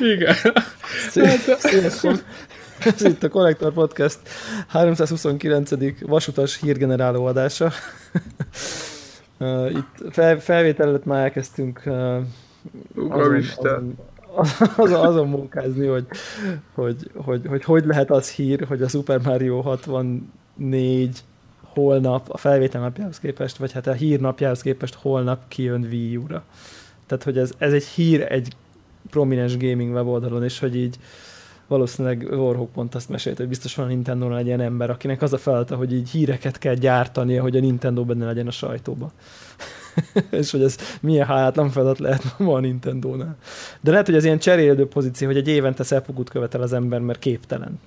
Igen. Sziasztok. Ez itt a Kolektor Podcast 329. vasutas hírgeneráló adása. Itt felvétel előtt már elkezdtünk azon munkázni, hogy lehet az hír, hogy a Super Mario 64 holnap, a felvétel napjához képest, vagy hát a hír napjához képest holnap kijön Wii U-ra. Tehát, hogy ez egy hír egy prominens gaming weboldalon, és hogy így valószínűleg Warhawk pont azt mesélt, hogy biztos van a Nintendo-n egy ilyen ember, akinek az a feladata, hogy így híreket kell gyártania, hogy a Nintendo benne legyen a sajtóban. És hogy ez milyen hálátlan feladat lehet ma a Nintendo-nál. De lehet, hogy ez ilyen cserélődő pozíció, hogy egy évente szelpugut követel az ember, mert képtelen.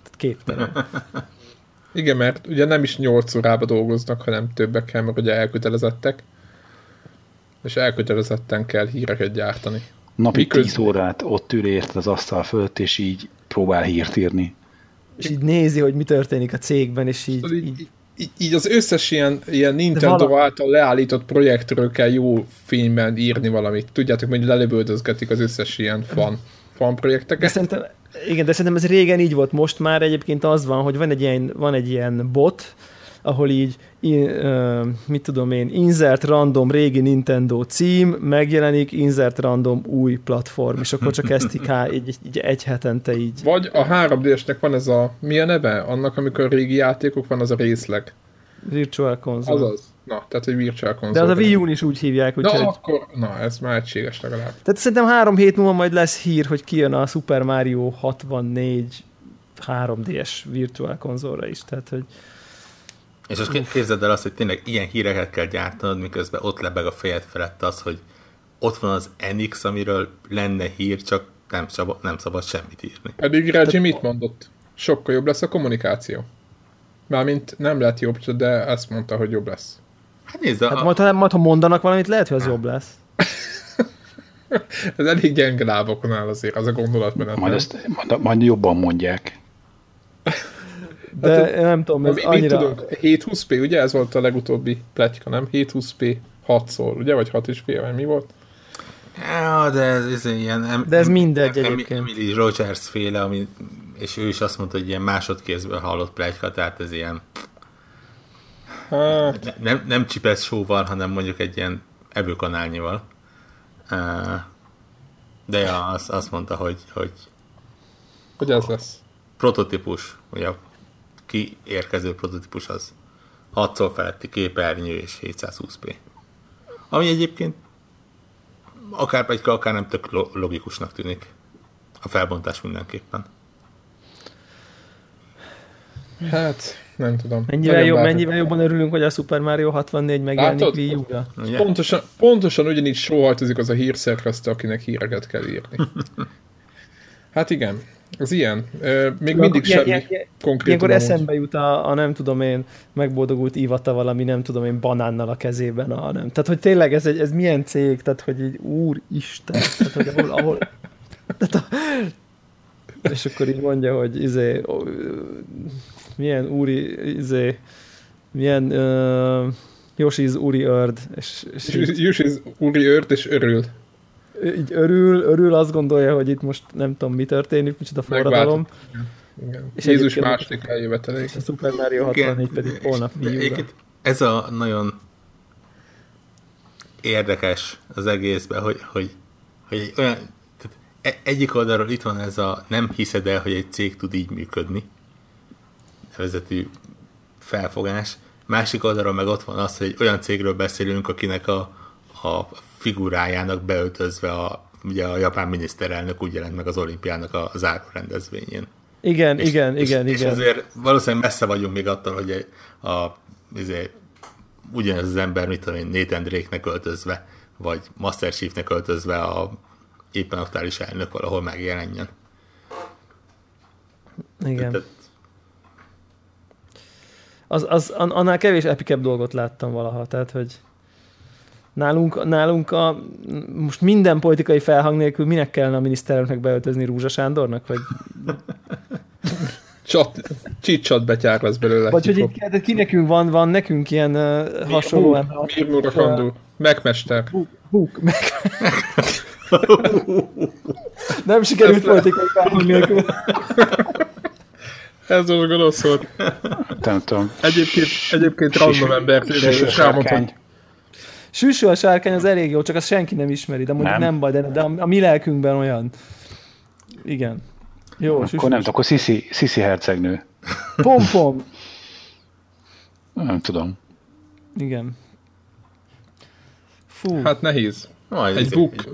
Igen, mert ugye nem is 8 órába dolgoznak, hanem többekkel, meg ugye elkötelezettek. És elkötelezetten kell híreket gyártani. Napi 10 órát ott ül ért az asztal fölött, és így próbál hírt írni. És így nézi, hogy mi történik a cégben, és így az összes ilyen Nintendo által leállított projektről kell jó fényben írni valamit. Tudjátok, hogy lelövöldözgetik az összes ilyen fan projekteket. De szerintem ez régen így volt. Most már egyébként az van, hogy van egy ilyen bot, ahol így insert random régi Nintendo cím, megjelenik insert random új platform, és akkor csak ezt így egy hetente így. Vagy a 3D-esnek van ez a, mi a neve? Annak, amikor régi játékok van, az a részleg. Virtual Console. Azaz. Na, tehát egy Virtual Console. De az a Wii U-n is úgy hívják, hogy... Na, ez már egységes legalább. Tehát szerintem 3 hét múlva majd lesz hír, hogy kijön a Super Mario 64 3D-es Virtual Console-ra is, tehát, hogy... És most képzeld el azt, hogy tényleg ilyen híreket kell gyártanod, miközben ott lebeg a fejed felett az, hogy ott van az NX, amiről lenne hír, csak nem szabad semmit írni. Eddig Reggie mit mondott? Sokkal jobb lesz a kommunikáció. Mármint nem lett jobb, de ezt mondta, hogy jobb lesz. Hát nézd, majd ha mondanak valamit, lehet, hogy az jobb lesz. Ez elég gyenge láboknál azért, az a gondolatmenet. Majd jobban mondják. De hát, nem tudom, ez annyira... Tudunk, 720p, ugye? Ez volt a legutóbbi pletyka, nem? 720p 6-szor, ugye? Vagy 6,5, vagy mi volt? Ja, de ez ilyen... de ez mindegy egyébként. Emily Rogers féle, és ő is azt mondta, hogy ilyen másodkézből hallott pletyka, tehát ez ilyen... Hát... Nem csipesz sóval, hanem mondjuk egy ilyen evőkanálnyival. De ja, azt mondta, hogy ez lesz? Prototípus, ugye? Kiérkező prototípus az 6-szor feletti képernyő és 720p. Ami egyébként akár egyik, akár nem tök logikusnak tűnik. A felbontás mindenképpen. Hát, nem tudom. Mennyivel jobban örülünk, hogy a Super Mario 64 megjelenik Wii U-ra. Pontosan ugyanígy sóhajtozik az a hírszerkesztő, akinek híreket kell írni. Hát igen. Az ilyen. Még mindig semmi konkrét. Ilyenkor eszembe jut a nem tudom én megboldogult Ivata valami nem tudom én banánnal a kezében. Tehát, hogy tényleg ez milyen cég? Tehát, hogy így úristen. Tehát, hogy ahol és akkor így mondja, hogy milyen úri milyen Yoshi's Uri Earth. Yoshi's Uri Earth és örül. Így örül, azt gondolja, hogy itt most nem tudom, mi történik, micsoda forradalom. Igen. És Jézus második eljövetelék. A Super Mario 64 pedig holnap Wii-ra. Ez a nagyon érdekes az egészben, hogy olyan, tehát egyik oldalról itt van ez a nem hiszed el, hogy egy cég tud így működni nevezetű felfogás. Másik oldalról meg ott van az, hogy egy olyan cégről beszélünk, akinek a figurájának beöltözve ugye a japán miniszterelnök úgy jelent meg az olimpiának a záró rendezvényén. Igen. És azért valószínűleg messze vagyunk még attól, hogy ugyanez az ember, mit tudom én, Nathan Drake-nek öltözve, vagy Master Chief-nek öltözve a éppen aktuális elnök valahol megjelenjen. Igen. Tehát, annál kevés epikebb dolgot láttam valaha, tehát, hogy Nálunk most minden politikai felhang nélkül minek kellene a miniszterelnöknek beöltözni Rúzsa Sándornak? Vagy... Csicsat betyár lesz belőle. Vagy hogy itt kinekünk van nekünk ilyen hasonló ember. Mirnóra Kandú. Megmester. Buk. Nem sikerült politikai párhúny nélkül. Ez most gonosz volt. Nem tudom. Egyébként random embert és rámondhatjuk. Sűsű a sárkány, az elég jó, csak azt senki nem ismeri, de mondjuk nem baj, de a mi lelkünkben olyan. Igen. Jó, akkor sűsű. Nem, akkor Sisi hercegnő. Pompom. Nem tudom. Igen. Fú. Hát nehéz. Egy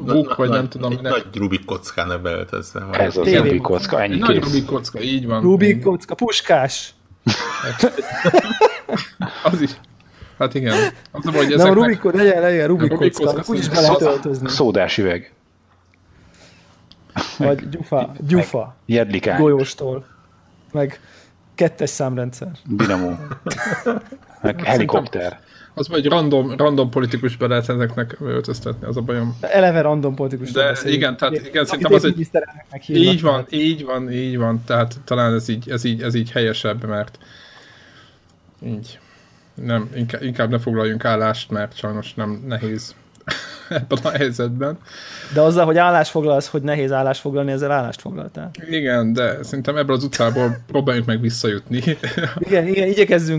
buk vagy nem tudom. Egy nagy Rubik kockán beleteszem. Ez az Rubik kocka, ennyi kész. Nagy Rubik kocka, így van. Rubik kocka, puskás. Az is. Hát igen. Az a baj, hogy ezeknek... legyen Rubik kocka, úgyis be lehet öltözni. Szódás üveg. Vagy gyufa. Jedlikán. Golyóstól. Meg kettes számrendszer. Dinamo. Meg helikopter. Az vagy random politikus be lehet ezeknek öltöztetni, az a bajom. Eleve random politikus. De igen, tehát igen, szerintem az egy... Így van. Tehát talán ez így helyesebb, mert így. Nem, inkább ne foglaljunk állást, mert sajnos nem nehéz ebben a helyzetben. De azzal, hogy állást foglalsz, hogy nehéz állást foglalni, ezzel állást foglaltál. Igen, de szerintem ebből az utcából próbáljuk meg visszajutni. Igen,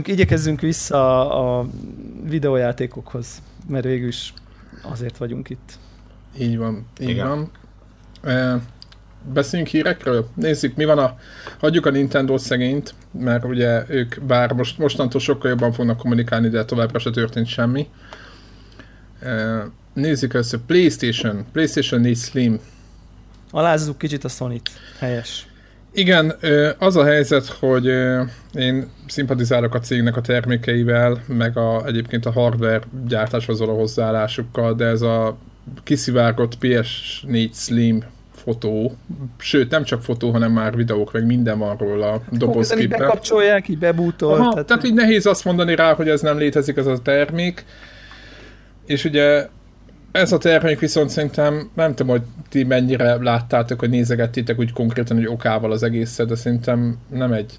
igyekezzünk vissza a videójátékokhoz, mert végül is azért vagyunk itt. Így van. Beszéljünk hírekről. Nézzük, mi van hagyjuk a Nintendo szegényt, mert ugye ők bár mostantól sokkal jobban fognak kommunikálni, de továbbra se történt semmi. Nézzük először PlayStation 4 Slim. Alázzuk kicsit a Sony-t. Helyes. Igen, az a helyzet, hogy én szimpatizálok a cégnek a termékeivel, meg egyébként a hardware gyártáshoz való hozzáállásukkal, de ez a kiszivárgott PS4 Slim fotó, sőt nem csak fotó, hanem már videók, meg minden van róla a dobozképben. Így bekapcsolják, így bebútol. Aha, tehát így nehéz azt mondani rá, hogy ez nem létezik, ez a termék. És ugye ez a termék viszont szerintem, nem tudom, hogy ti mennyire láttátok, hogy nézegettétek úgy konkrétan, hogy okával az egészet, de szerintem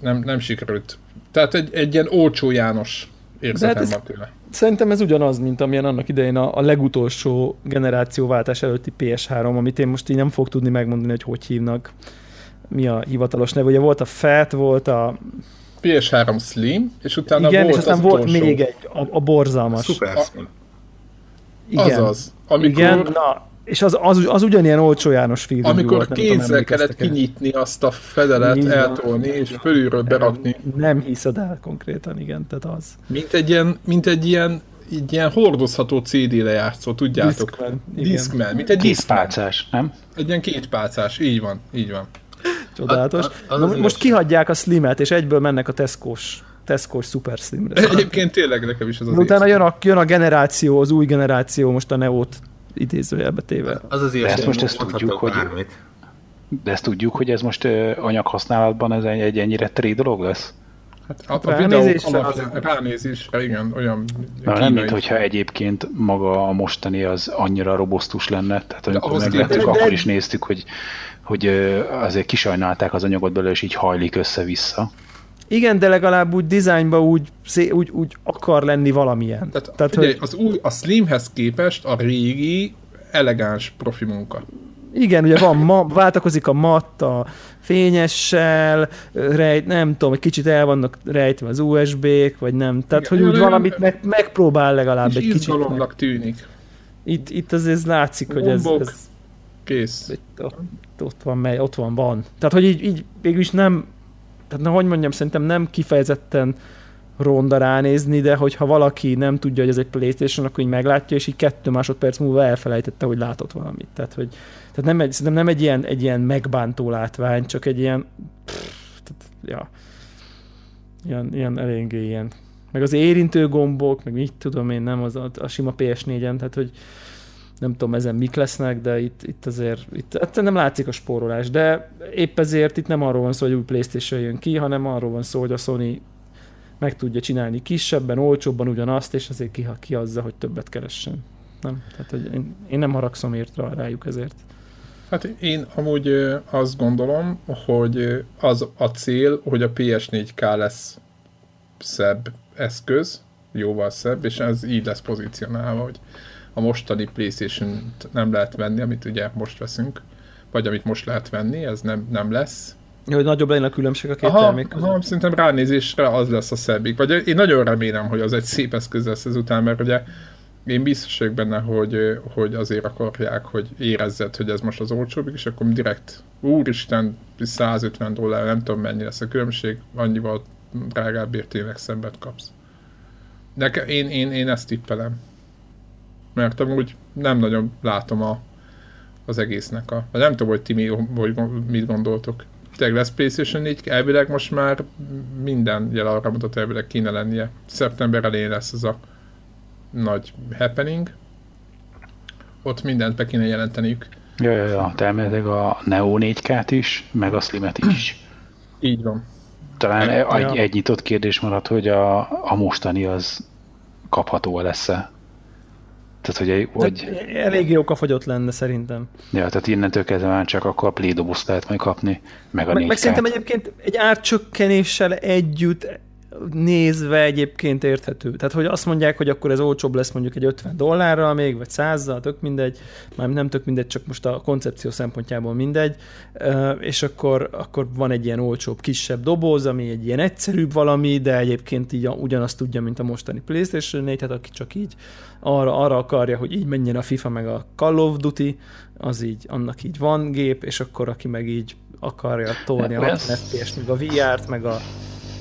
nem sikerült. Tehát egy ilyen olcsó János érzetem van tőle. Szerintem ez ugyanaz, mint amilyen annak idején a legutolsó generációváltás előtti PS3, amit én most így nem fog tudni megmondani, hogy hívnak, mi a hivatalos neve. Ugye volt a Fat, volt a... PS3 Slim, és utána igen, volt és aztán az volt utolsó. Még egy, a borzalmas. Super Slim. Azaz. Amikor... Igen, na, és az ugyanilyen olcsó János figurú volt. Amikor kézzel kellett kinyitni azt a fedelet, igen, eltolni és fölülről berakni. Nem hiszed el konkrétan, igen, tehát az. Mint egy ilyen hordozható CD lejátszó, tudjátok? Discman. Mint egy kétpálcás, nem? Egy ilyen kétpálcás, így van. Csodálatos. Na, most kihagyják a Slimet, és egyből mennek a Tesco-s Super Slimre. Egyébként tényleg nekem is az utána jön a generáció, az új generáció, most a Neót idézőjelbe téve. De ezt tudjuk, hogy ez most anyaghasználatban ez egy ennyire tré dolog lesz? Hát a videók alap ránézésre, igen, olyan... Na, nem, mint hogyha egyébként maga a mostani az annyira robosztus lenne, tehát amikor meglettük, akkor is néztük, hogy azért kisajnálták az anyagot belőle, és így hajlik össze-vissza. Igen, de legalább úgy dizájnban úgy akar lenni valamilyen. Tehát figyelj, hogy... a Slimhez képest a régi elegáns profi munka. Igen, ugye van, váltakozik a matta fényessel, nem tudom, egy kicsit el vannak rejtve az USB-k, vagy nem. Tehát, igen, hogy úgy valamit megpróbál legalább egy kicsit. És izgalomnak tűnik. Itt azért látszik, hogy ez kész. Ott van. Tehát, hogy így végülis nem... Tehát, ahogy mondjam, szerintem nem kifejezetten ronda ránézni, de hogyha valaki nem tudja, hogy ez egy PlayStation, akkor így meglátja, és így 2 másodperc múlva elfelejtette, hogy látott valamit. Tehát nem egy ilyen megbántó látvány, csak egy ilyen... Ilyen eléggé ilyen. Meg az érintő gombok, meg mit tudom én, nem az a sima PS4-en, tehát hogy nem tudom ezen mik lesznek, de itt azért itt nem látszik a spórolás, de épp ezért itt nem arról van szó, hogy új PlayStation jön ki, hanem arról van szó, hogy a Sony meg tudja csinálni kisebben, olcsóbban ugyanazt, és azért kihagyja, hogy többet keressen. Nem? Tehát, hogy én nem haragszom rájuk ezért. Hát én amúgy azt gondolom, hogy az a cél, hogy a PS4K lesz szebb eszköz, jóval szebb, és ez így lesz pozícionálva, hogy a mostani PlayStation-t nem lehet venni, amit ugye most veszünk, vagy amit most lehet venni, ez nem lesz. Hogy nagyobb legyen a különbség a két termék között? Aha, szerintem ránézésre az lesz a szebbik. Vagy én nagyon remélem, hogy az egy szép eszköz lesz ezután, mert ugye én biztos vagyok benne, hogy azért akarják, hogy érezzed, hogy ez most az olcsóbbik, és akkor direkt, úristen, $150, nem tudom mennyi lesz a különbség, annyival drágábbért tényleg szebbet kapsz. De én ezt tippelem. Mert amúgy nem nagyon látom az egésznek a... Nem tudom, hogy ti mit gondoltok. Tényleg lesz PlayStation 4, elvileg most már minden jel arra mutat, elvileg kéne lennie. Szeptember elején lesz ez a nagy happening. Ott mindent be kéne jelenteniük. Ja, elméletileg a Neo 4K-t is, meg a Slimet is. Így van. Talán egy nyitott kérdés maradt, hogy a mostani az kapható lesz-e? Tehát, hogy... Elég jó kafagyott lenne szerintem. Ja, tehát innentől kezdve már csak akkor a Play dobozt lehet majd kapni, meg a 4K-t. Meg szerintem egyébként egy árcsökkenéssel együtt nézve egyébként érthető. Tehát, hogy azt mondják, hogy akkor ez olcsóbb lesz mondjuk egy $50 még, vagy 100-zal, tök mindegy. Már nem tök mindegy, csak most a koncepció szempontjából mindegy. És akkor van egy ilyen olcsóbb, kisebb doboz, ami egy ilyen egyszerűbb valami, de egyébként így ugyanazt tudja, mint a mostani PlayStation 4, tehát aki csak így arra akarja, hogy így menjen a FIFA meg a Call of Duty, az így, annak így van gép, és akkor aki meg így akarja tolni a FPS-t, meg a VR-t, meg a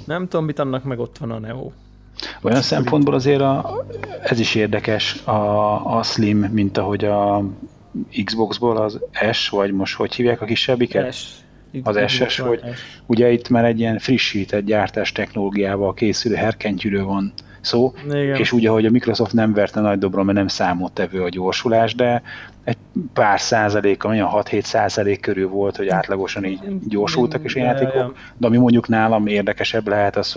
nem tudom mit, annak meg ott van a Neo. Olyan szempontból azért ez is érdekes a Slim, mint ahogy a Xboxból az S, vagy most hogy hívják a kisebbiket? S. Az SS, hogy ugye itt már egy ilyen frissített gyártás technológiával készülő herkentyűről van szó, igen. És ugye, hogy a Microsoft nem verte nagy dobra, mert nem számottevő a gyorsulás, de egy pár százaléka, olyan 6-7% körül volt, hogy átlagosan így gyorsultak is a játékok, de ami mondjuk nálam érdekesebb lehet az,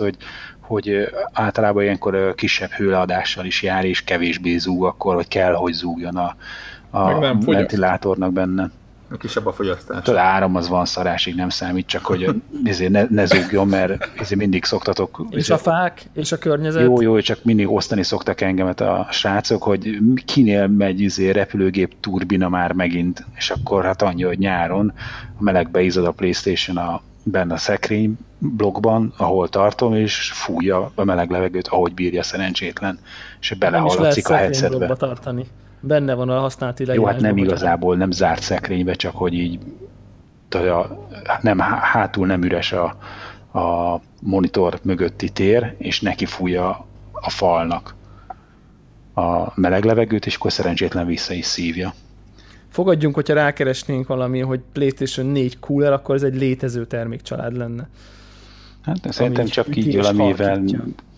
hogy általában ilyenkor kisebb hőleadással is jár, és kevésbé zúg akkor, vagy kell, hogy zúgjon a ventilátornak benne. A kisebb a fogyasztás. Tehát áram az van szarásig, nem számít, csak hogy ne zúgjon, mert mindig szoktatok... És a fák, és a környezet. Jó, csak mindig osztani szoktak engemet a srácok, hogy kinél megy repülőgép turbina már megint, és akkor hát annyi, hogy nyáron a melegbe izzad a PlayStation benne a szekrény blokkban, ahol tartom, és fújja a meleg levegőt, ahogy bírja szerencsétlen, és belehaladszik a headsetbe. Benne van a használt ideiglenes. Jó, hát nem igazából, nem zárt szekrénybe, csak hogy így nem, hátul nem üres a monitor mögötti tér, és neki fújja a falnak a meleg levegőt, és akkor szerencsétlen vissza is szívja. Fogadjunk, hogyha rákeresnénk valami, hogy PlayStation 4 cooler, akkor ez egy létező termékcsalád lenne. Hát szerintem csak így valamivel,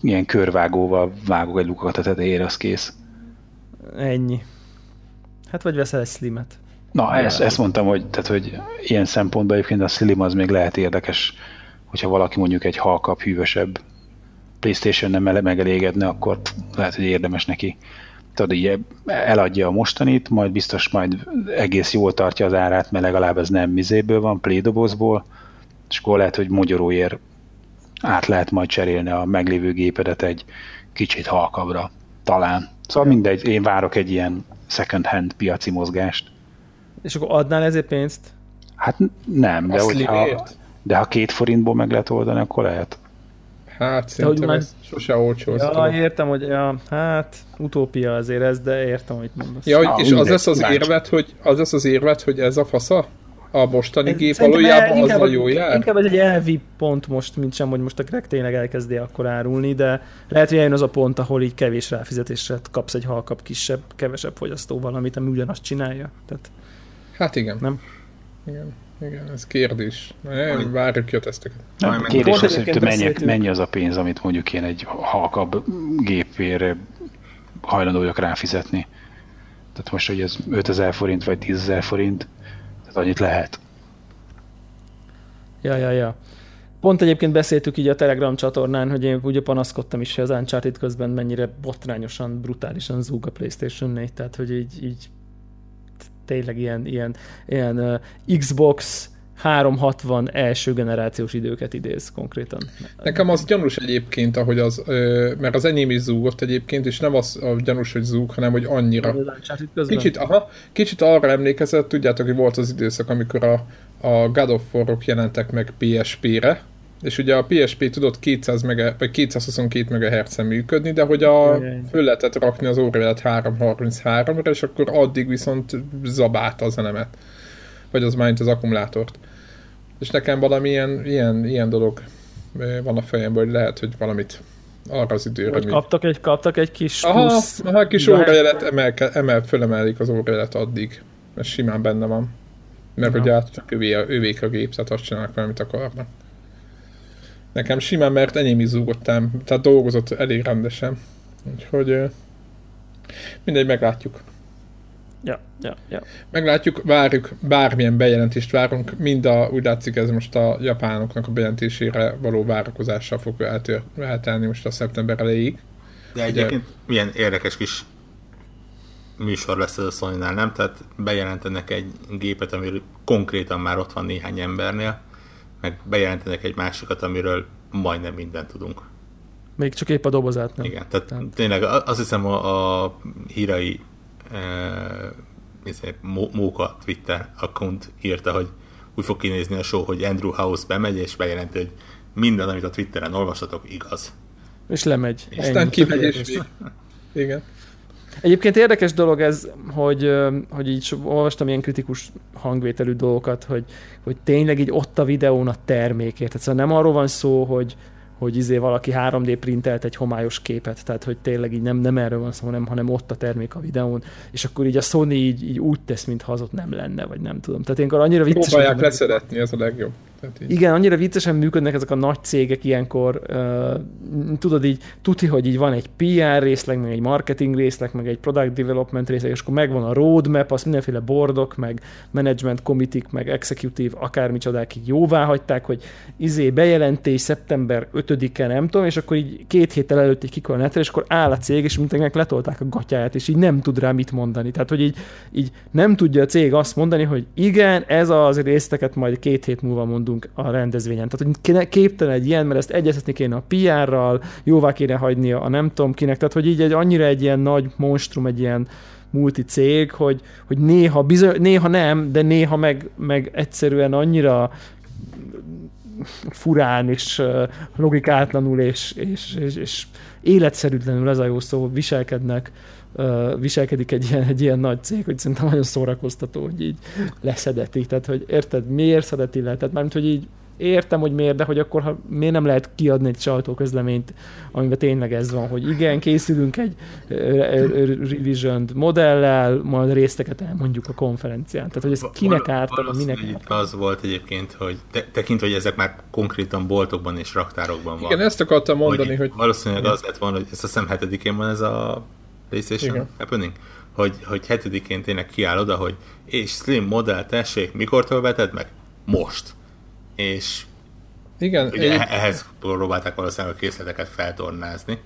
ilyen körvágóval vágok egy lukat a tetejére, az kész. Ennyi. Hát vagy veszel egy Slimet. Na, ezt mondtam, hogy ilyen szempontból egyébként a Slim az még lehet érdekes, hogyha valaki mondjuk egy halkabb, hűvösebb PlayStation nem megelégedne, akkor lehet, hogy érdemes neki. Tehát így eladja a mostanit, majd biztos majd egész jól tartja az árát, mert legalább ez nem mizéből van, playdobozból, és akkor lehet, hogy magyaróért át lehet majd cserélni a meglévő gépedet egy kicsit halkabbra, talán. Szóval mindegy, én várok egy ilyen second-hand piaci mozgást. És akkor adnál ezért pénzt? Hát nem, de ha $2 meg lehet oldani, akkor lehet. Hát szerintem ez sose olcsó. Ja, értem, hogy utópia azért ez, de értem, hogy mondasz. Ja, és az lesz az érvet, hogy ez a fasza? A mostani gép valójában az a jó jár? Inkább ez egy elvi pont most, mint sem, hogy most a Crack tényleg elkezdi akkor árulni, de lehet, hogy eljön az a pont, ahol így kevés ráfizetésre kapsz egy halkabb, kisebb, kevesebb fogyasztóval, amit ami ugyanazt csinálja. Tehát, hát igen. Nem? Igen, ez kérdés. Várjuk a teszteket. Kérdés az, hogy mennyi az a pénz, amit mondjuk én egy halkabb gépére hajlandó vagyok ráfizetni. Tehát most, hogy ez 5,000 forint vagy 10,000 forint, tehát annyit lehet. Ja. Pont egyébként beszéltük így a Telegram csatornán, hogy én ugye panaszkodtam is, hogy az Uncharted közben mennyire botrányosan, brutálisan zúg a PlayStation 4, tehát hogy így tényleg ilyen Xbox 360 első generációs időket idéz konkrétan. Nekem az gyanús egyébként, ahogy az, mert az enyém is zúgott egyébként, és nem az a gyanús, hogy zúg, hanem hogy annyira. Kicsit arra emlékezett, tudjátok, hogy volt az időszak, amikor a God of War-ok jelentek meg PSP-re, és ugye a PSP tudott 200 mega, vagy 222 MHz-en működni, de hogy föl lehetett rakni az óráját 333-ra, és akkor addig viszont zabálta az elemet. Vagy az már az akkumulátort. És nekem valami ilyen dolog van a fejemben, hogy lehet, hogy valamit arra az időre... Vagy kaptak egy kis plusz... Aha, kis órajelet fölemelik az órajelet addig. Ez simán benne van. Mert hogy át csak övék a gép, tehát azt csinálnak vele, amit akarnak. Nekem simán, mert enyém is zúgottam, tehát dolgozott elég rendesen. Úgyhogy mindegy, meglátjuk. Ja. Meglátjuk, várjuk, bármilyen bejelentést várunk, úgy látszik ez most a japánoknak a bejelentésére való várakozással fog átállni most a szeptember elejéig. De egyébként milyen érdekes kis műsor lesz ez a Sony-nál, nem? Tehát bejelentenek egy gépet, amiről konkrétan már ott van néhány embernél, meg bejelentenek egy másikat, amiről majdnem mindent tudunk. Még csak épp a dobozát, nem? Igen, tehát tényleg azt hiszem a hírai Móka Twitter account írta, hogy úgy fog kinézni a show, hogy Andrew House bemegy és bejelenti, hogy minden, amit a Twitteren olvastatok, igaz. És lemegy. És aztán kimegy és igen. Egyébként érdekes dolog ez, hogy így olvastam ilyen kritikus hangvételű dolgokat, hogy tényleg így ott a videón a termékért. Tehát szóval nem arról van szó, hogy valaki 3D printelt egy homályos képet, tehát hogy tényleg így nem erről van szó, hanem ott a termék a videón, és akkor így a Sony így úgy tesz, mintha az ott nem lenne, vagy nem tudom. Tehát ilyenkor annyira viccesen... Próbálják leszeretni, ez a legjobb. Tehát igen, annyira viccesen működnek ezek a nagy cégek ilyenkor, tudod így, hogy így van egy PR részleg, meg egy marketing részleg, meg egy product development részleg, és akkor megvan a roadmap, azt mindenféle boardok, meg management committee, meg executive, akármicsodák így jóvá hagyták, hogy bejelentés szeptember 5-e, nem tudom, és akkor így 2 héttel előtt így kikol a netre, és akkor áll a cég, és mindenkinek letolták a gatyáját, és így nem tud rá mit mondani. Tehát, hogy így nem tudja a cég azt mondani, hogy igen, ez az részteket majd 2 hét múlva mondunk a rendezvényen. Tehát, hogy képtelen egy ilyen, mert ezt egyeztetni kéne a PR-ral, jóvá kéne hagynia a nem tudom kinek. Tehát, hogy így annyira egy ilyen nagy monstrum, egy ilyen multi cég, hogy néha, néha nem, de néha meg egyszerűen annyira furán és logikátlanul és életszerűtlenül, ez a jó szó, viselkedik egy ilyen nagy cég, hogy szerintem nagyon szórakoztató, hogy így leszedeti. Tehát, hogy érted, miért szedeti le? Tehát mármint, hogy így értem, hogy miért, de hogy akkor miért nem lehet kiadni egy sajtóközleményt, amiben tényleg ez van, hogy igen, készülünk egy revisioned modellel, majd részteket elmondjuk a konferencián. Tehát, hogy ez kinek ártala, minek ártala. Az volt egyébként, hogy tekintve, hogy ezek már konkrétan boltokban és raktárokban van. Igen, ezt akartam mondani, hogy... Valószínűleg az lett volna, hogy ezt hiszem 7-én van ez a PlayStation happening, hogy 7-én tényleg kiáll oda, hogy és Slim modell, tessék, mikortól veted meg? Most. És igen, ehhez próbálták valószínűleg a készleteket feltornázni.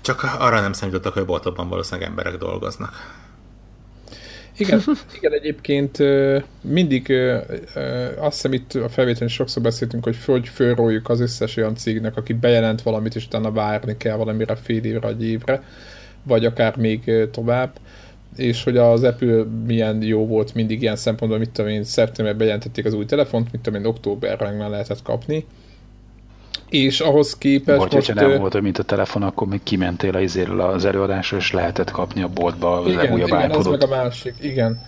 Csak arra nem számítottak, hogy boltokban valószínűleg emberek dolgoznak. Igen, egyébként mindig azt hiszem itt a felvételen sokszor beszéltünk, hogy fölróljuk az összes olyan cégnek, aki bejelent valamit, és utána várni kell valamire fél évre, egy évre, vagy akár még tovább. És hogy az Apple milyen jó volt mindig ilyen szempontból, mit tudom én, szeptemberben jelentették az új telefont, mit tudom én, októberben már lehetett kapni. És ahhoz képest... Vagy most, hogyha nem volt, mint a telefon, akkor még kimentél az előadásra, és lehetett kapni a boltba a legújabb iPodot. Igen, az meg a másik, igen.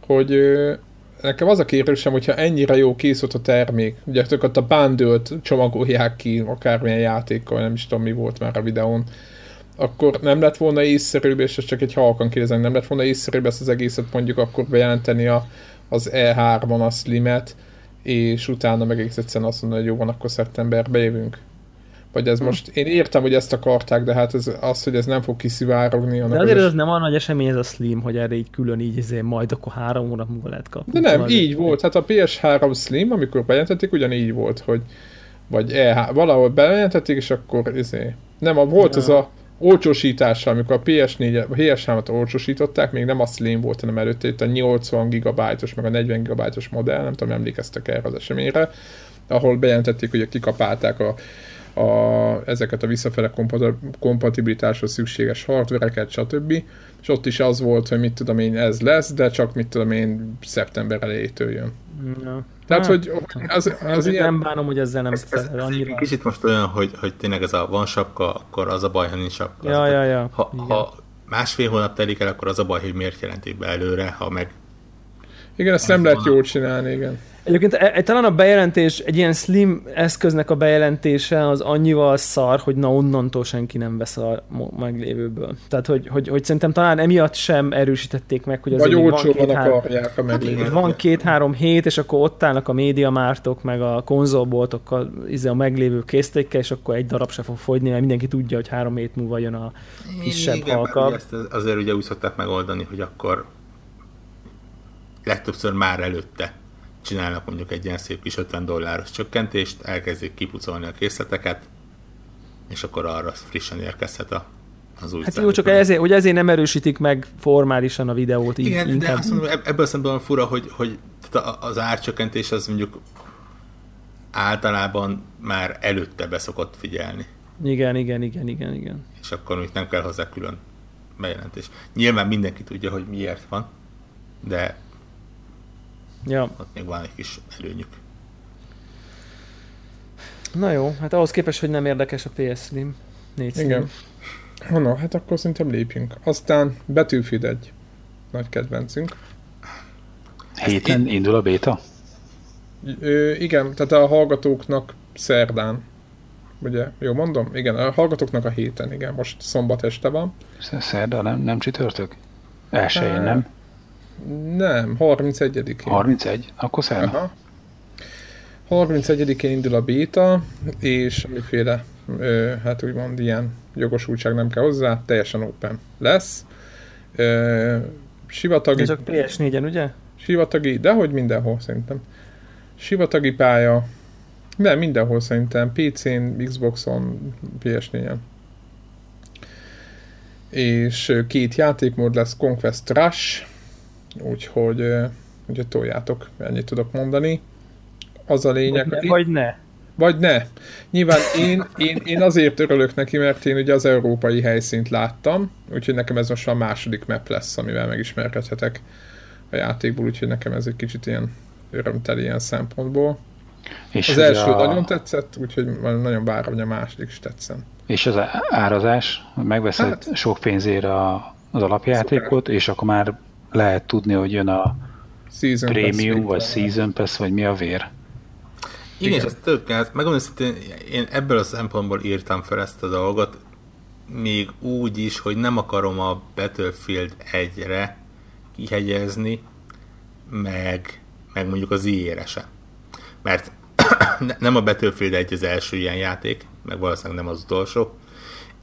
Hogy nekem az a kérdésem, hogyha ennyire jó készült a termék, ugye ott a bundle-t csomagolják ki, akármilyen játékkal, nem is tudom mi volt már a videón, akkor nem lett volna észszerűbb, és ez csak egy halkan kérdezem, nem lett volna észszerűbb ezt az egészet mondjuk akkor bejelenteni az E3-ban a Slimet, és utána meg egyszerűen azt mondani, hogy jó van, akkor szeptemberbe jövünk. Vagy ez most, én értem, hogy ezt akarták, de hát hogy ez nem fog kiszivárogni. De azért ez nem olyan nagy esemény ez a Slim, hogy erre így külön így majd akkor 3 hónap múlva lehet kapni. De nem, így volt. Hát a PS3 Slim, amikor bejelentették, ugyanígy volt, hogy valahol bejelentették, és akkor nem, volt az a olcsósítása, amikor a PS3-at olcsósították, még nem a Slim volt, hanem előtte itt a 80 GB-os, meg a 40 GB-os modell, nem tudom, emlékeztek erre az eseményre, ahol bejelentették, hogy kikapálták ezeket a visszafele kompatibilitáshoz szükséges hardvereket, stb. És ott is az volt, hogy mit tudom én, ez lesz, de csak mit tudom én, szeptember elejétől jön. Ja. Tehát, hogy az ilyen... Nem bánom, hogy ezzel nem... Ez annyira... Kicsit most olyan, hogy tényleg ez a van sapka, akkor az a baj, ha nincs sapka. Ja. Ha másfél hónap telik el, akkor az a baj, hogy miért jelentik be előre, ha meg... Igen, ezt nem lehet jól csinálni, igen. Egyébként talán a bejelentés, egy ilyen slim eszköznek a bejelentése az annyival szar, hogy na onnantól senki nem vesz a meglévőből. Tehát, hogy szerintem talán emiatt sem erősítették meg, hogy azért van 2-3 hét, és akkor ott állnak a médiamártok, meg a konzolboltokkal a meglévő késztékkel, és akkor egy darab se fog fogyni, mert mindenki tudja, hogy 3 hét múlva jön a kisebb halka. Azért ugye úgy szokták megoldani, hogy akkor legtöbbször már előtte csinálnak mondjuk egy ilyen szép kis $50 csökkentést, elkezdik kipucolni a készleteket, és akkor arra frissen érkezhet az új számítani. Jó, csak ezért nem erősítik meg formálisan a videót. Igen, inkább. De azt mondom, ebből szemben fura, hogy az árcsökkentés az mondjuk általában már előtte beszokott figyelni. Igen. És akkor úgy nem kell hozzá külön bejelentés. Nyilván mindenki tudja, hogy miért van, de ja. Ott még van egy kis előnyük. Na jó, hát ahhoz képest, hogy nem érdekes a PS Slim. 4 Slim. Igen. Na, hát akkor szerintem lépjünk. Aztán Battlefield 1. Nagy kedvencünk. Héten indul a béta? Igen, tehát a hallgatóknak szerdán. Ugye, jó mondom? Igen, a hallgatóknak a héten, igen. Most szombat este van. Szerda, nem csütörtök? Elsőjén, nem? Nem, 31-én. 31? Akkor szerda. 31-én indul a béta, és amiféle, hát úgymond ilyen jogosultság nem kell hozzá, teljesen open lesz. Sivatagi... Ezek PS4-en, ugye? Sivatagi, dehogy mindenhol szerintem. Sivatagi pálya, nem mindenhol szerintem, PC-n, Xbox-on, PS4-en. És 2 játékmód lesz, Conquest Rush, úgyhogy toljátok, ennyit tudok mondani. Az a lényeg... Vagy ne. Nyilván én azért örülök neki, mert én ugye az európai helyszínt láttam, úgyhogy nekem ez most a második map lesz, amivel megismerkedhetek a játékból, úgyhogy nekem ez egy kicsit ilyen örömteli ilyen szempontból. És az első nagyon tetszett, úgyhogy nagyon várom, hogy a második is tetszen. És az árazás, megveszed sok pénzért az alapjátékot, szuper. És akkor már lehet tudni, hogy jön a season Premium, vagy Season Pass, vagy mi a vér. Igen, és ez több kell. Megmondom, hogy én ebből a szempontból írtam fel ezt a dolgot, még úgy is, hogy nem akarom a Battlefield 1-re kihegyezni, meg mondjuk az EA-re sem. Mert nem a Battlefield 1 az első ilyen játék, meg valószínűleg nem az utolsó,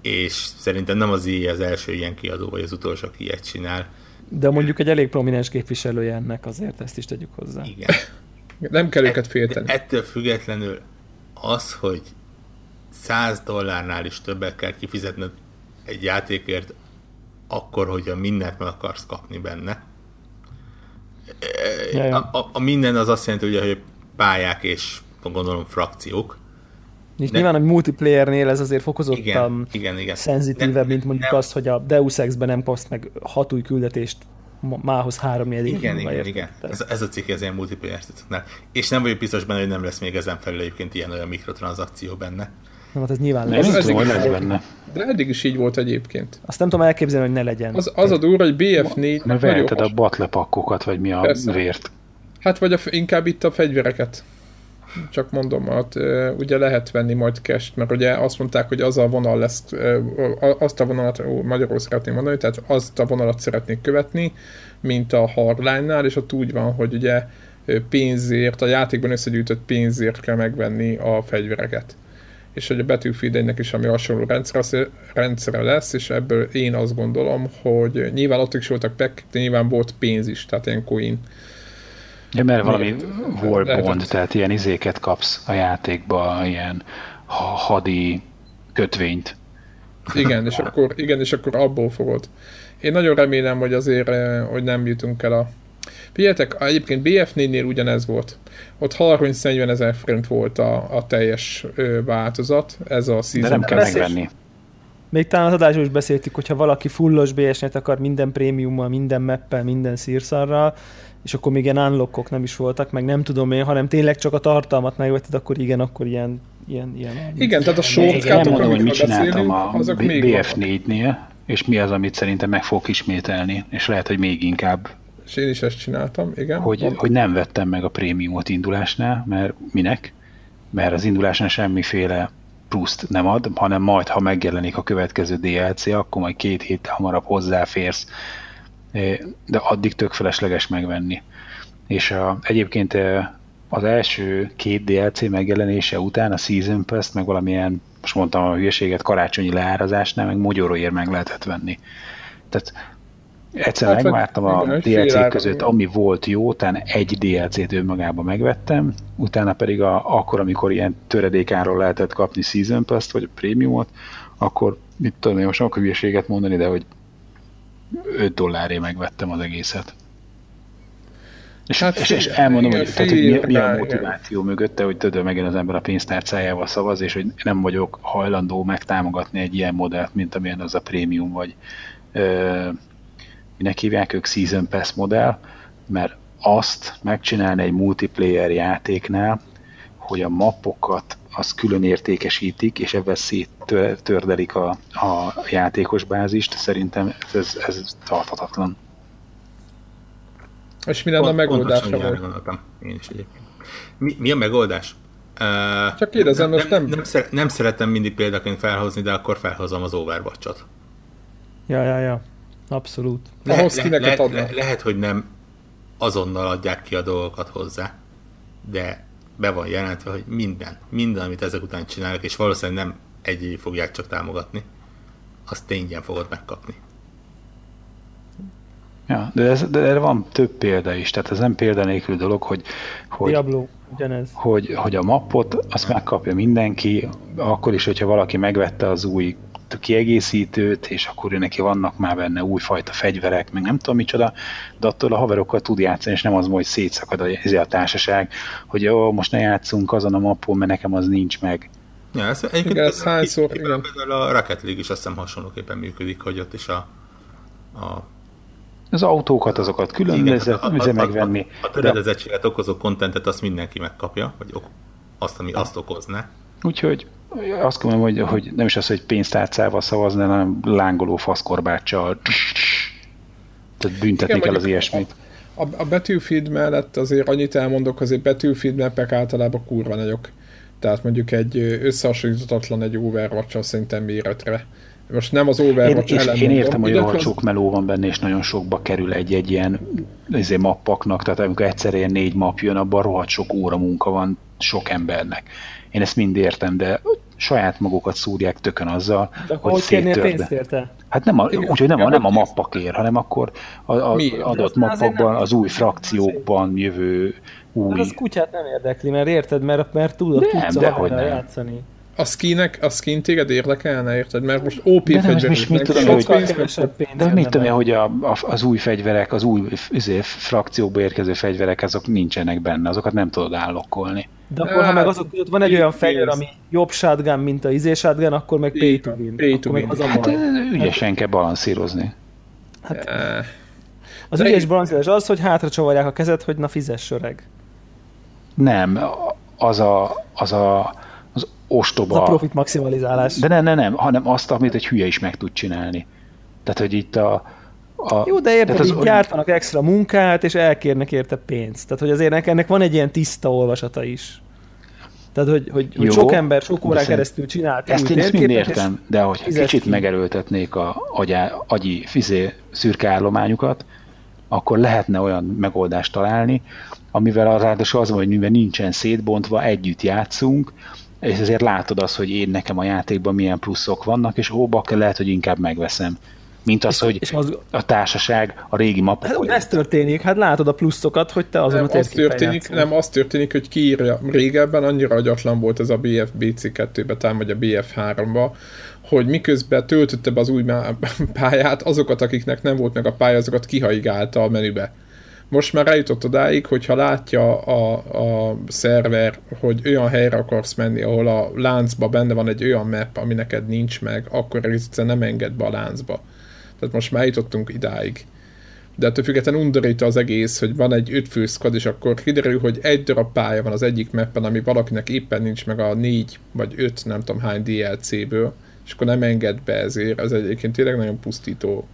és szerintem nem az EA az első ilyen kiadó, vagy az utolsó, aki ilyet csinál. De mondjuk egy elég prominens képviselője ennek, azért ezt is tegyük hozzá. Igen. Nem kell őket félteni. Ettől függetlenül az, hogy $100 is többet kell kifizetned egy játékért, akkor, hogyha mindent meg akarsz kapni benne. A minden az azt jelenti, hogy pályák és gondolom frakciók. És nyilván a multiplayernél ez azért fokozottan szenzitívebb, mint mondjuk az, hogy a Deus Ex-ben nem kapsz meg 6 új küldetést mához 3 jegyét. Igen. Ez a cikk az ilyen multiplayer ciknál. És nem vagyok biztos benne, hogy nem lesz még ezen felül egyébként ilyen olyan mikrotranszakció benne. Na, hát ez nyilván lesz benne. De eddig is így volt egyébként. Azt nem tudom elképzelni, hogy ne legyen. Az a durva, hogy BF4... Ne veheted a batlepakkokat, vagy mi a vért. Hát vagy inkább itt a fegyvereket. Csak mondom, hát ugye lehet venni majd cash-t, mert ugye azt mondták, hogy az a vonal lesz, azt a vonalat, magyarul szeretném mondani, tehát azt a vonalat szeretnék követni, mint a hardline-nál, és ott úgy van, hogy ugye pénzért, a játékban összegyűjtött pénzért kell megvenni a fegyvereket. És hogy a Battlefield-nek is ami hasonló rendszere lesz, és ebből én azt gondolom, hogy nyilván ott is voltak pack, de nyilván volt pénz is, tehát ilyen coin. Ja, mert valami war bond, tehát ilyen izéket kapsz a játékba, ilyen hadi kötvényt, Igen, és akkor, abból fogod. Én nagyon remélem, hogy azért, hogy nem jutunk el a... Figyeljetek, egyébként BF4-nél ugyanez volt. Ott 30-40 000 forint volt a teljes változat. Ez a season. De nem kell megvenni. Még talán az adásban is beszéltük, hogyha valaki fullos BS-net akar minden prémiummal, minden mappel, minden szírszarral, és akkor még ilyen unlockok nem is voltak, meg nem tudom én, hanem tényleg csak a tartalmat megvetted, akkor igen, ilyen. Igen, tehát a shortcutok, amit beszélünk, azok még BF4-nél, és mi az, amit szerintem meg fogok ismételni, és lehet, hogy még inkább. És én is ezt csináltam, igen. Hogy nem vettem meg a prémiumot indulásnál, mert minek? Mert az indulásnál semmiféle pluszt nem ad, hanem majd, ha megjelenik a következő DLC, akkor majd 2 héttel hamarabb hozzáférsz, de addig tök felesleges megvenni. És egyébként az első 2 DLC megjelenése után a Season Pass-t, meg valamilyen, most mondtam a hülyeséget, karácsonyi leárazásnál, meg mogyoróért meg lehetett venni. Tehát egyszer megvártam a DLC-k között, ami volt jó, utána egy DLC-t önmagában megvettem, utána pedig akkor, amikor ilyen töredékáról lehetett kapni Season Pass-t, vagy a Premiumot, akkor mit tudom én, most akkor hülyeséget mondani, de hogy $5-ért megvettem az egészet. Hát és elmondom, hogy, tehát, hogy mi a motiváció mögötte, hogy tödöl megint az ember a pénztárcájával szavaz, és hogy nem vagyok hajlandó megtámogatni egy ilyen modellt, mint amilyen az a Premium, vagy minek hívják ők Season Pass modell, mert azt megcsinálni egy multiplayer játéknál, hogy a mappokat az külön értékesítik, és ebben széttördelik a játékos bázist, szerintem ez tarthatatlan. És mi lenne a megoldásra? Én is egyébként. Mi a megoldás? Csak kérdezem, most nem szeretem mindig példaként felhozni, de akkor felhozom az Overwatch-ot. Ja. Abszolút. Lehet, hogy nem azonnal adják ki a dolgokat hozzá, de be van jelentve, hogy minden, amit ezek után csinálnak, és valószínűleg nem egy évig fogják csak támogatni, azt te ingyen fogod megkapni. Ja, de erre van több példa is, tehát ez nem példa nélkül dolog, hogy Diablo, ugyanez. Hogy a mappot azt megkapja mindenki, akkor is, hogyha valaki megvette az új a kiegészítőt, és akkor neki vannak már benne újfajta fegyverek, meg nem tudom micsoda, de attól a haverokkal tud játszani, és nem az, hogy szétszakad a társaság, hogy jó, most ne játszunk azon a mappon, mert nekem az nincs meg. Ja, ez egyébként a Rocket League is azt hiszem hasonlóképpen működik, hogy ott is az autókat, azokat külön lehet megvenni. A töredezettséget okozó kontentet azt mindenki megkapja, vagy azt, ami azt okozna. Úgyhogy azt gondolom, hogy nem is az, hogy pénztárcával szavazni, hanem lángoló faszkorbáccsal. Tehát büntetni kell az ilyesmit. A Battlefield mellett azért annyit elmondok, azért Battlefield mappek általában kurva nagyok. Tehát mondjuk egy összehasonlítatlan egy Overwatch-sal szerintem méretre. Most nem az Overwatch ellen mondom. Én értem, hogy olyan sok meló van benne, és nagyon sokba kerül egy ilyen mappaknak. Tehát amikor egyszer ilyen 4 map jön, abban rohadt sok óra munka van sok embernek. Én ezt mind értem, de saját magukat szúrják tökön azzal, hogy széttörd. Hát úgyhogy nem a mappakért, hanem akkor az adott mappakban, az új frakciókban jövő új... Hát az kutyát nem érdekli, mert érted, mert tudsz határa játszani. A skin téged érdekelne, érted? Mert most OP fegyverek. De mit tudom én, hogy az új fegyverek, az új frakciókba érkező fegyverek, azok nincsenek benne, azokat nem tudod állokkolni. De akkor, ha meg azok között van egy olyan fegyver, ami jobb shotgun, mint a shotgun, akkor meg pay to win. Hát ügyesen kell balanszírozni. Hát, az ügyes balanszírozás az, hogy hátra csavarják a kezed, hogy na fizess öreg. Nem, az ostoba... Az a profit maximalizálás. De nem, hanem azt, amit egy hülye is meg tud csinálni. Tehát, hogy itt jó, de érted, így gyártanak extra munkát, és elkérnek érte pénzt. Tehát, hogy azért ennek van egy ilyen tiszta olvasata is. Tehát, hogy jó, sok ember sok órán keresztül csinált ezt új térképet. Ezt én mind értem, de hogyha kicsit megerőltetnék a agyi szürke állományukat, akkor lehetne olyan megoldást találni, amivel ráadásul az van, hogy mivel nincsen szétbontva, együtt játszunk, és ezért látod azt, hogy nekem a játékban milyen pluszok vannak, és lehet, hogy inkább megveszem. mint az, hogy az... a társaság a régi mapokon. Hát, ez történik, hát látod a pluszokat, hogy te azon nem, a térképen nem, az történik, hogy kiírja, régebben annyira agyatlan volt ez a BFBC2-be, talán vagy a BF3-ba, hogy miközben töltötte be az új pályát, azokat, akiknek nem volt meg a pálya, azokat kihaigálta a menübe. Most már eljutott odáig, hogyha látja a szerver, hogy olyan helyre akarsz menni, ahol a láncba benne van egy olyan map, ami neked nincs meg, akkor egyszerűen nem enged be a láncba. Tehát most már jutottunk idáig. De ettől függetlenül undorító az egész, hogy van egy 5 fő squad, és akkor kiderül, hogy egy darab pálya van az egyik mappen, ami valakinek éppen nincs meg a 4 vagy 5, nem tudom hány DLC-ből, és akkor nem enged be ezért. Ez egyébként tényleg nagyon pusztító.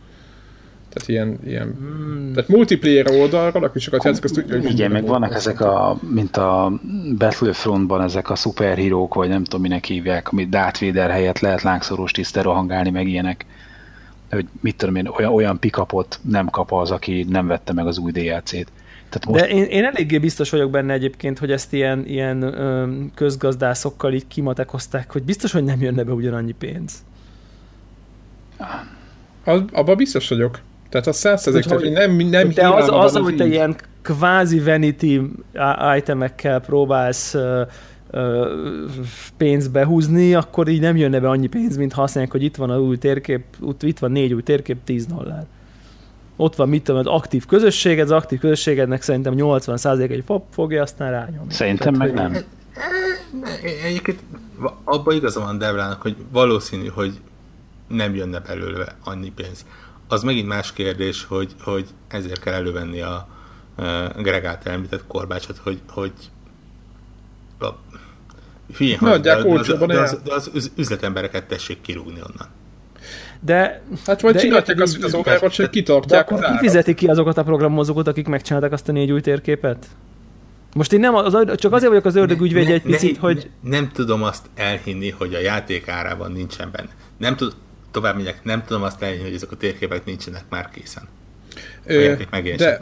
Tehát ilyen. Tehát multiplayer oldalról, aki sokat játszik, azt tudja, hogy... Igen, meg vannak ezek a, mint a Battlefrontban ezek a szuperhírók, vagy nem tudom minek hívják, amit Darth Vader helyett lehet lángszoros tisztel rohangálni, meg ilyenek. Hogy mit tudom én, olyan pick-upot nem kap az, aki nem vette meg az új DLC-t. Tehát most... De én eléggé biztos vagyok benne egyébként, hogy ezt ilyen közgazdászokkal így kimatekozták, hogy biztos, hogy nem jönne be ugyanannyi pénz. Abban biztos vagyok. Tehát a 100%, hogy nem de az, hogy te ilyen kvázi vanity itemekkel próbálsz pénzt behúzni, akkor így nem jönne be annyi pénz, mint használják, hogy itt van a új térkép, itt van 4 új térkép, 10 dollár. Ott van, mit tudom, az aktív közösség, az aktív közösségednek szerintem 80% egy pop fogja, aztán rányomni. Szerintem tehát, meg nem. Egyébként abban igaza van Devrának, hogy valószínű, hogy nem jönne belőle annyi pénz. Az megint más kérdés, hogy ezért kell elővenni a Greg által említett korbácsot, hogy az üzletembereket tessék kirúgni onnan. De, hát vagy csinálják azt, hogy az Overwatch, hogy kitartják. De akkor kifizeti ki azokat a programozókat, akik megcsinálták azt a 4 új térképet? Most én nem, csak azért vagyok az ördög ügyvédje egy picit, hogy... Nem tudom azt elhinni, hogy a játék árában nincsen benne. Nem tudom azt elhinni, hogy ezek a térképek nincsenek már készen. De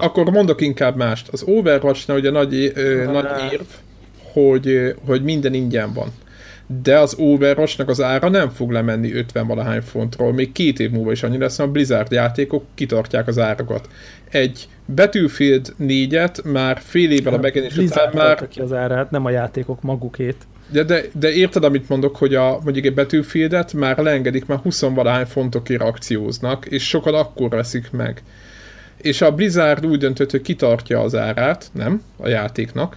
akkor mondok inkább mást. Az Overwatch-nál ugye nagy érv, hogy minden ingyen van. De az Overwatch-nak az ára nem fog lemenni 50-valahány fontról. Még 2 év múlva is annyira lesz, mert a Blizzard játékok kitartják az árakat. Egy Battlefield 4-et már fél évvel a megjelenés után már... ki az árát, nem a játékok magukét. De érted, amit mondok, hogy mondjuk egy Battlefieldet már leengedik, már 20-valahány fontokért akcióznak, és sokan akkor veszik meg. És a Blizzard úgy döntött, hogy kitartja az árát, nem, a játéknak,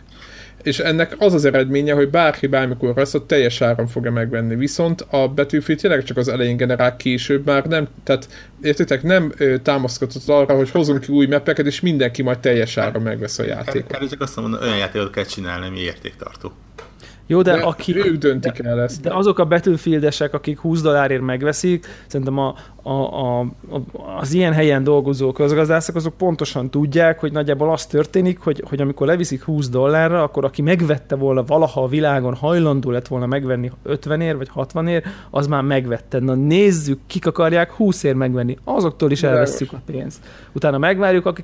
és ennek az eredménye, hogy bármikor lesz, ott teljes áron fogja megvenni. Viszont a Battlefield tényleg csak az elején generál, később már nem, tehát értitek, nem támaszkodott arra, hogy hozunk ki új mapeket, és mindenki majd teljes áron megvesz a játékot. Csak azt mondom, olyan játékot kell csinálni, ami értéktartó. Jó, de ők döntik el ezt. De azok a Battlefield-esek, akik 20 dollárért megveszik, szerintem az ilyen helyen dolgozó közgazdászok, azok pontosan tudják, hogy nagyjából az történik, hogy amikor leviszik 20 dollárra, akkor aki megvette volna valaha a világon, hajlandó lett volna megvenni 50-ért vagy 60-ért, az már megvette. Na nézzük, kik akarják 20-ért megvenni. Azoktól is elvesszük a pénzt. Utána megvárjuk, aki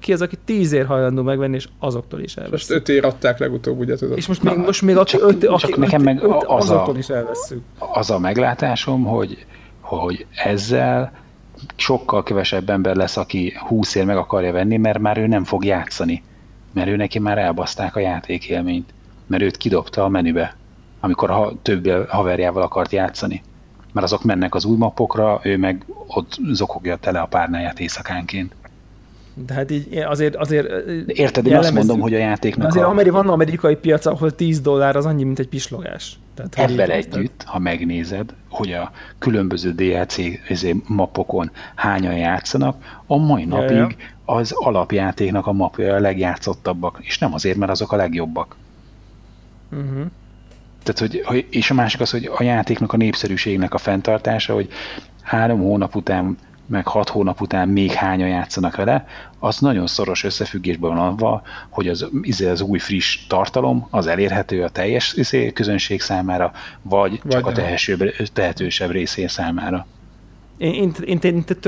10-ért hajlandó megvenni, és azoktól is elvesszük. Most 5-ért adták legutóbb, ugye tudod. És most még aki 5-ért nekem meg az a meglátásom, hogy ezzel sokkal kevesebb ember lesz, aki 20-ért meg akarja venni, mert már ő nem fog játszani. Mert ő neki már elbaszták a játékélményt. Mert őt kidobta a menübe, amikor több haverjával akart játszani. Mert azok mennek az új mapokra, ő meg ott zokogja tele a párnáját éjszakánként. De hát így azért... Érted, én azt mondom, hogy a játéknak... Azért van amerikai piac, ahol 10 dollár az annyi, mint egy pislogás. Tehát, ebben együtt, ha megnézed, hogy a különböző DLC mapokon hányan játszanak, a mai napig az alapjátéknak a mapja a legjátszottabbak, és nem azért, mert azok a legjobbak. Uh-huh. Tehát, hogy, és a másik az, hogy a játéknak a népszerűségnek a fenntartása, hogy 3 hónap után meg 6 hónap után még hányan játszanak vele, az nagyon szoros összefüggésben van avval, hogy az új friss tartalom az elérhető a teljes közönség számára, vagy csak a tehetősebb részén számára. Én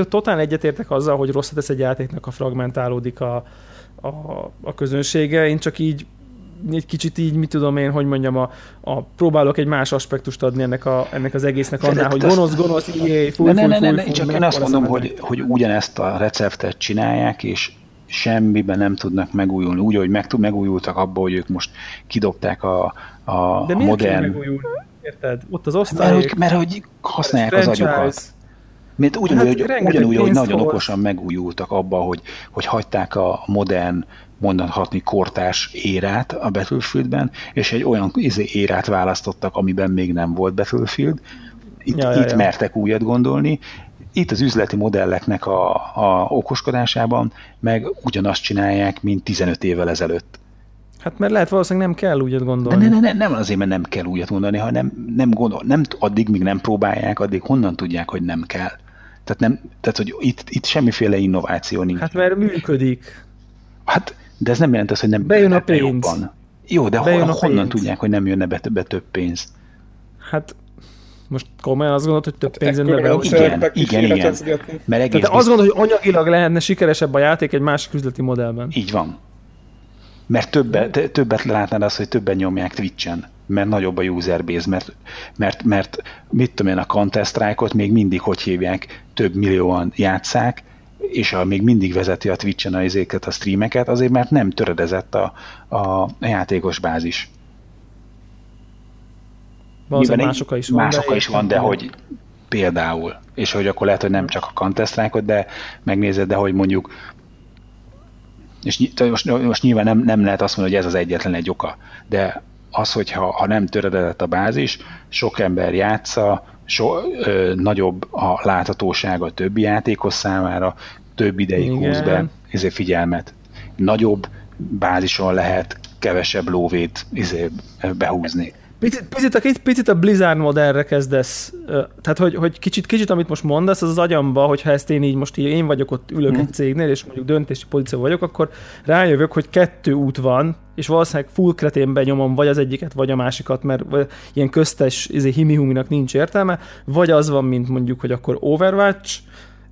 totál egyetértek azzal, hogy rosszat tesz egy játéknak, a fragmentálódik a közönsége, én csak így egy kicsit így, mit tudom én, hogy mondjam, próbálok egy más aspektust adni ennek az egésznek annál, hogy gonosz, ijjjj, fúj, csak én azt mondom, hogy ugyanezt a receptet csinálják, és semmiben nem tudnak megújulni. Úgy, hogy megújultak abban, hogy ők most kidobták a de modern... Érted? Ott az osztály... Mert hogy használják az agyukat. Mert ugyanúgy, hogy nagyon okosan megújultak abban, hogy hagyták a modern, mondhatni kortárs érát a Battlefieldben, és egy olyan érát választottak, amiben még nem volt Battlefield. Itt mertek újat gondolni. Itt az üzleti modelleknek a okoskodásában meg ugyanazt csinálják, mint 15 évvel ezelőtt. Hát mert lehet valószínűleg nem kell újat gondolni. Nem azért, mert nem kell újat mondani, hanem nem addig, míg nem próbálják, addig honnan tudják, hogy nem kell. Tehát hogy itt semmiféle innováció nincs. Hát mert működik. Hát, de ez nem jelent az, hogy nem bejön a pénz. Jobban. Jó, de honnan tudják, hogy nem jönne be több pénz? Hát most komolyan azt gondolod, hogy több pénzen növel? Igen. Tehát azt gondolod, hogy anyagilag lehetne sikeresebb a játék egy másik üzleti modellben. Így van. Mert többet látnád azt, hogy többen nyomják Twitch-en, mert nagyobb a user base, mert mit tudom én, a Counter-Strike-ot még mindig hogy hívják, több millióan játsszák, és még mindig vezeti a Twitch-en a streameket, azért mert nem töredezett a játékos bázis. Nyilván másoka is van, de hogy például, és hogy akkor lehet, hogy nem csak a Counter-Strike-ot, de megnézed, de hogy mondjuk és most nyilván nem lehet azt mondani, hogy ez az egyetlen egy oka, de az, hogyha nem töredezett a bázis, sok ember játsza, nagyobb a láthatósága a többi játékos számára, több ideig húz be figyelmet. Nagyobb bázison lehet kevesebb lóvét behúzni. Picit a Blizzard modellre kezdesz. Tehát, hogy kicsit, amit most mondasz, az agyamba, hogyha ezt én így most így, én vagyok ott, ülök egy cégnél, és mondjuk döntési pozíció vagyok, akkor rájövök, hogy 2 út van, és valószínűleg full kreténbe nyomom vagy az egyiket, vagy a másikat, mert ilyen köztes himihuminak nincs értelme, vagy az van, mint mondjuk, hogy akkor Overwatch,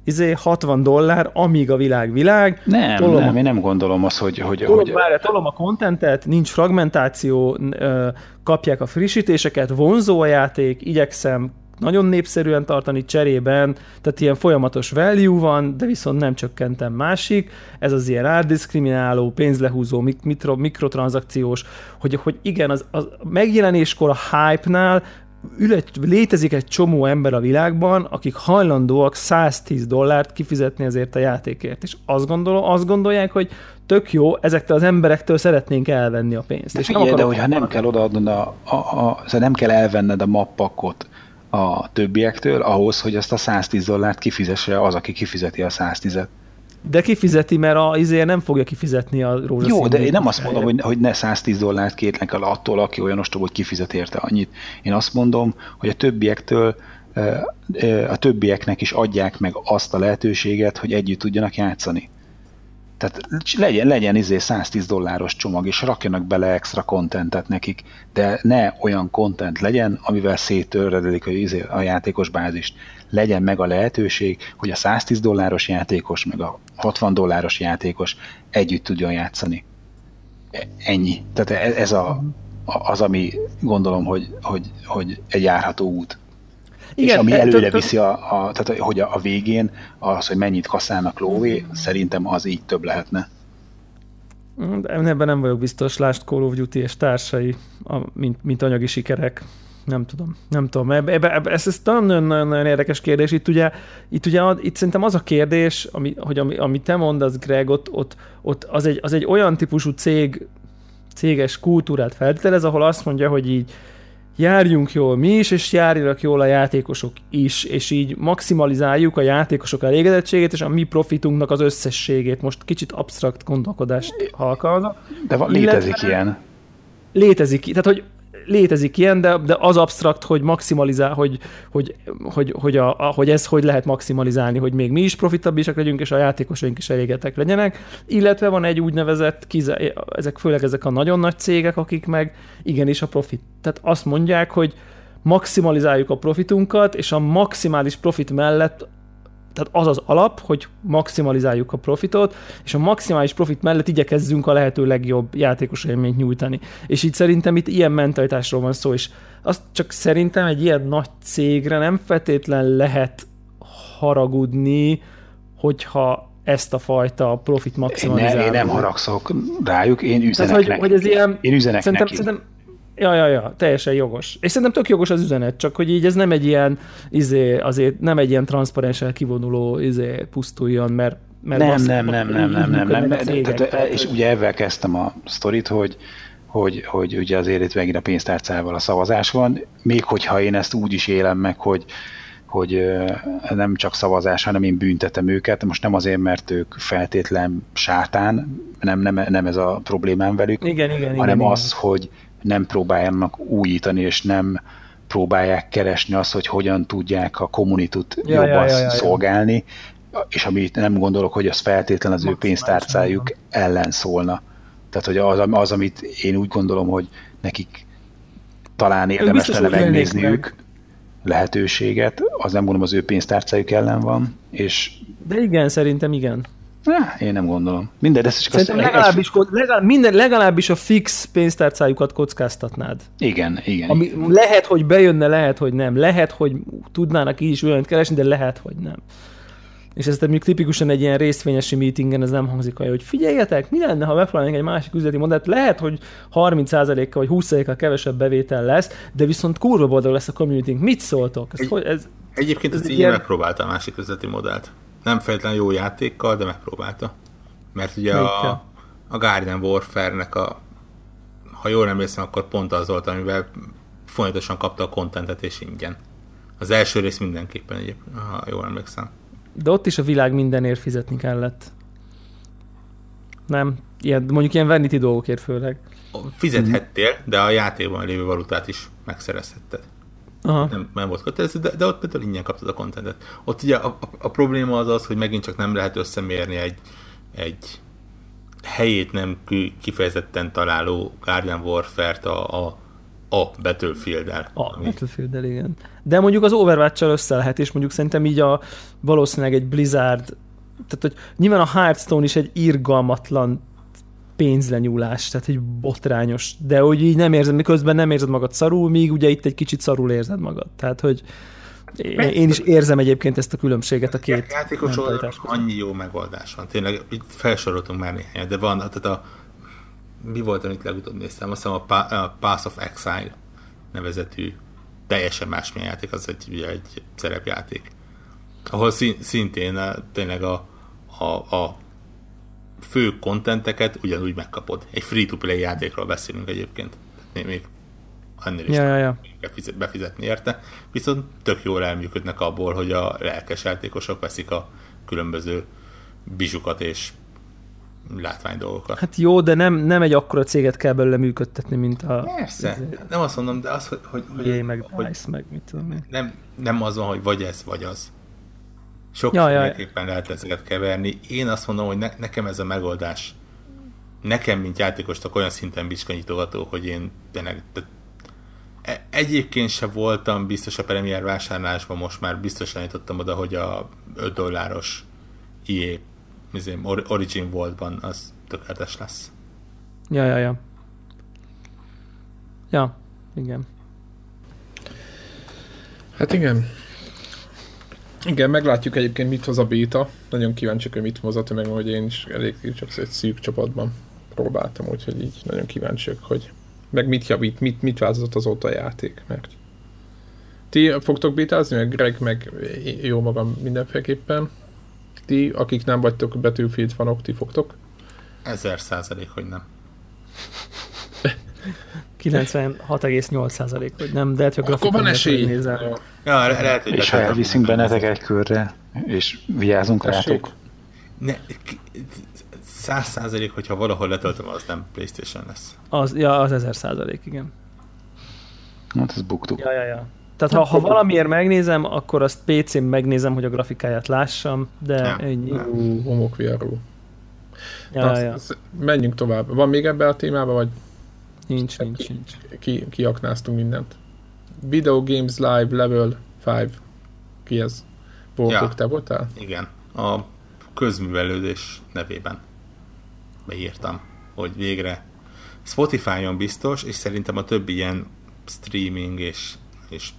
$60, amíg a világ. Nem, én nem gondolom azt, hogy... Tolom a kontentet, nincs fragmentáció, kapják a frissítéseket, vonzó a játék, igyekszem nagyon népszerűen tartani cserében, tehát ilyen folyamatos value van, de viszont nem csökkentem másik, ez az ilyen árdiszkrimináló, pénzlehúzó, mikrotranszakciós, hogy igen, az megjelenéskor a hype-nál létezik egy csomó ember a világban, akik hajlandóak $110 kifizetni ezért a játékért. És azt gondolják, hogy tök jó, ezektől az emberektől szeretnénk elvenni a pénzt. De figyelj, de hogyha nem kell odaadnod, szóval nem kell elvenned a mappakot a többiektől ahhoz, hogy azt a $110 kifizesse az, aki kifizeti a 110-et. De kifizeti, mert azért nem fogja kifizetni a rózsaszín. Jó, de én nem azt mondom, hogy ne $110 kérnek el attól, aki olyan ostoba, hogy kifizet érte annyit. Én azt mondom, hogy a többieknek is adják meg azt a lehetőséget, hogy együtt tudjanak játszani. Tehát legyen $110 csomag, és rakjanak bele extra contentet nekik, de ne olyan content legyen, amivel széttöredelik a játékos bázist. Legyen meg a lehetőség, hogy a $110 játékos, meg a $60 játékos együtt tudjon játszani. Ennyi. Tehát ez az, ami gondolom, hogy egy járható út. Igen, és ami előre viszi, tehát, hogy a végén az, hogy mennyit kaszálnak lóvé, szerintem az így több lehetne. Ebben nem vagyok biztos, lásd Call of Duty és társai, mint anyagi sikerek. Nem tudom. Ez nagyon-nagyon érdekes kérdés. Itt szerintem az a kérdés, ami te mondasz, Greg, ott az egy olyan típusú céges kultúrát feltételez, ahol azt mondja, hogy így járjunk jól mi is, és járjanak jól a játékosok is, és így maximalizáljuk a játékosok elégedettségét, és a mi profitunknak az összességét. Most kicsit absztrakt gondolkodást alkalmazok. De létezik ilyen. Létezik ilyen, de az absztrakt, hogy maximalizál, hogy ez hogy lehet maximalizálni, hogy még mi is profitabilisak legyünk, és a játékosaink is elégedettek legyenek. Illetve van egy úgynevezett, főleg ezek a nagyon nagy cégek, akik meg igenis a profit. Tehát azt mondják, hogy maximalizáljuk a profitunkat, és a maximális profit mellett Tehát az az alap, hogy maximalizáljuk a profitot, és a maximális profit mellett igyekezzünk a lehető legjobb játékos élményt nyújtani. És így szerintem itt ilyen mentalitásról van szó, és azt csak szerintem egy ilyen nagy cégre nem feltétlen lehet haragudni, hogyha ezt a fajta profit maximalizálunk. Én nem haragszok rájuk, én üzenek neki. Ja, teljesen jogos. És szerintem tök jogos az üzenet, csak hogy így ez nem egy ilyen azért nem egy ilyen transzparensen kivonuló pusztuljon, mert nem. És ugye ezzel kezdtem a sztorit, hogy ugye azért itt megint a pénztárcával a szavazás van, még hogyha én ezt úgy is élem meg, hogy nem csak szavazás, hanem én büntetem őket, most nem azért, mert ők feltétlen sátán, nem ez a problémám velük, hanem az, hogy nem próbálnak újítani, és nem próbálják keresni azt, hogy hogyan tudják a community-t jobban szolgálni, és amit nem gondolok, hogy az feltétlen az ő pénztárcájuk ellen szólna. Tehát, hogy az, amit én úgy gondolom, hogy nekik talán érdemes lenne megnézniük lehetőséget, az nem gondolom az ő pénztárcájuk ellen van, és... De igen, szerintem igen. Én nem gondolom. Legalábbis a fix pénztárcájukat kockáztatnád. Igen. Ami lehet, hogy bejönne, lehet, hogy nem. Lehet, hogy tudnának így is olyant keresni, de lehet, hogy nem. És ez még tipikusan egy ilyen részvényesi meetingen ez nem hangzik olyan, hogy figyeljetek, mi lenne, ha megpróbálnánk egy másik üzleti modellt, lehet, hogy 30%-kal vagy 20%-kal kevesebb bevétel lesz, de viszont kurva boldog lesz a community-nk. Mit szóltok? Egyébként ez így ilyen... megpróbálta a másik üzleti modellt. Nem feltétlenül jó játékkal, de megpróbálta. Mert ugye a Garden Warfare-nek ha jól emlékszem, akkor pont az volt, amivel folyamatosan kapta a kontentet és ingyen. Az első rész mindenképpen egyébként, ha jól emlékszem. De ott is a világ mindenért fizetni kellett. Nem? Mondjuk ilyen vanity dolgokért főleg. Fizethettél, de a játékban lévő valutát is megszerezhetted. Nem volt kötelező, de ott például ingyen kaptad a kontentet. Ott ugye a probléma az, hogy megint csak nem lehet összemérni egy helyét nem kifejezetten találó Garden Warfare-t a Battlefield-el. Battlefield-el, igen. De mondjuk az Overwatch-sal össze lehet, és mondjuk szerintem így valószínűleg egy Blizzard, tehát hogy nyilván a Hearthstone is egy irgalmatlan pénzlenyúlás, tehát egy botrányos, de hogy így nem érzed, miközben nem érzed magad szarul, míg ugye itt egy kicsit szarul érzed magad. Tehát, hogy én is érzem egyébként ezt a különbséget a két játékos oldalon annyi jó megoldás van. Tényleg, itt felsoroltunk már néhányat, de van, tehát mi volt, amit legutóbb néztem? Azt hiszem a Path of Exile nevezetű teljesen másmilyen játék, az egy szerepjáték. Ahol szintén tényleg a fő kontenteket ugyanúgy megkapod. Egy free-to-play játékról beszélünk egyébként. Még annél is kell befizetni érte. Viszont tök jól elműködnek abból, hogy a lelkes játékosok veszik a különböző bizsukat és látvány dolgokat. Hát jó, de nem egy akkora céget kell belőle működtetni, mint a... Persze. Nem azt mondom, de az, hogy... Jé, meg Dice, meg mit tudom én. Nem az van, hogy vagy ez, vagy az. Sokféleképpen lehet ezeket keverni. Én azt mondom, hogy nekem ez a megoldás, nekem, mint játékosnak olyan szinten bicskanyitogató, hogy én egyébként se voltam biztos a premier vásárlásban, most már biztosan jutottam oda, hogy a $5 EA Origin Vault-ban az tökéletes lesz. Ja. Ja, igen. Hát igen. Igen, meglátjuk egyébként mit hoz a béta. Nagyon kíváncsiak, hogy mit hoz a tömeg, hogy én is elég csak egy szűk csapatban próbáltam, úgyhogy így nagyon kíváncsiak, hogy meg mit javít, mit változott azóta a játék, mert ti fogtok bétázni, meg Greg, meg jó magam mindenféleképpen. Ti, akik nem vagytok Battlefield fanok, ti fogtok? 1000%, hogy nem. 96,8% hogy nem, de hát, akkor van esély. Nézel. Ja, lehet, hogy és ha elviszünk bennetek egy körre, és vigyázunk rátok. 100%, hogyha valahol letöltöm, az nem PlayStation lesz. Az 1000%, igen. Hát ezt buktuk. Ja. Tehát ha valamiért megnézem, akkor azt PC-n megnézem, hogy a grafikáját lássam, de ennyi. Homok viarul. Menjünk tovább. Van még ebben a témában, vagy... Nincs. Kiaknáztunk mindent. Video Games Live Level 5. Ki ez? Boldog, ja. Te voltál? Igen, a közművelődés nevében beírtam, hogy végre Spotify-on biztos, és szerintem a többi ilyen streaming és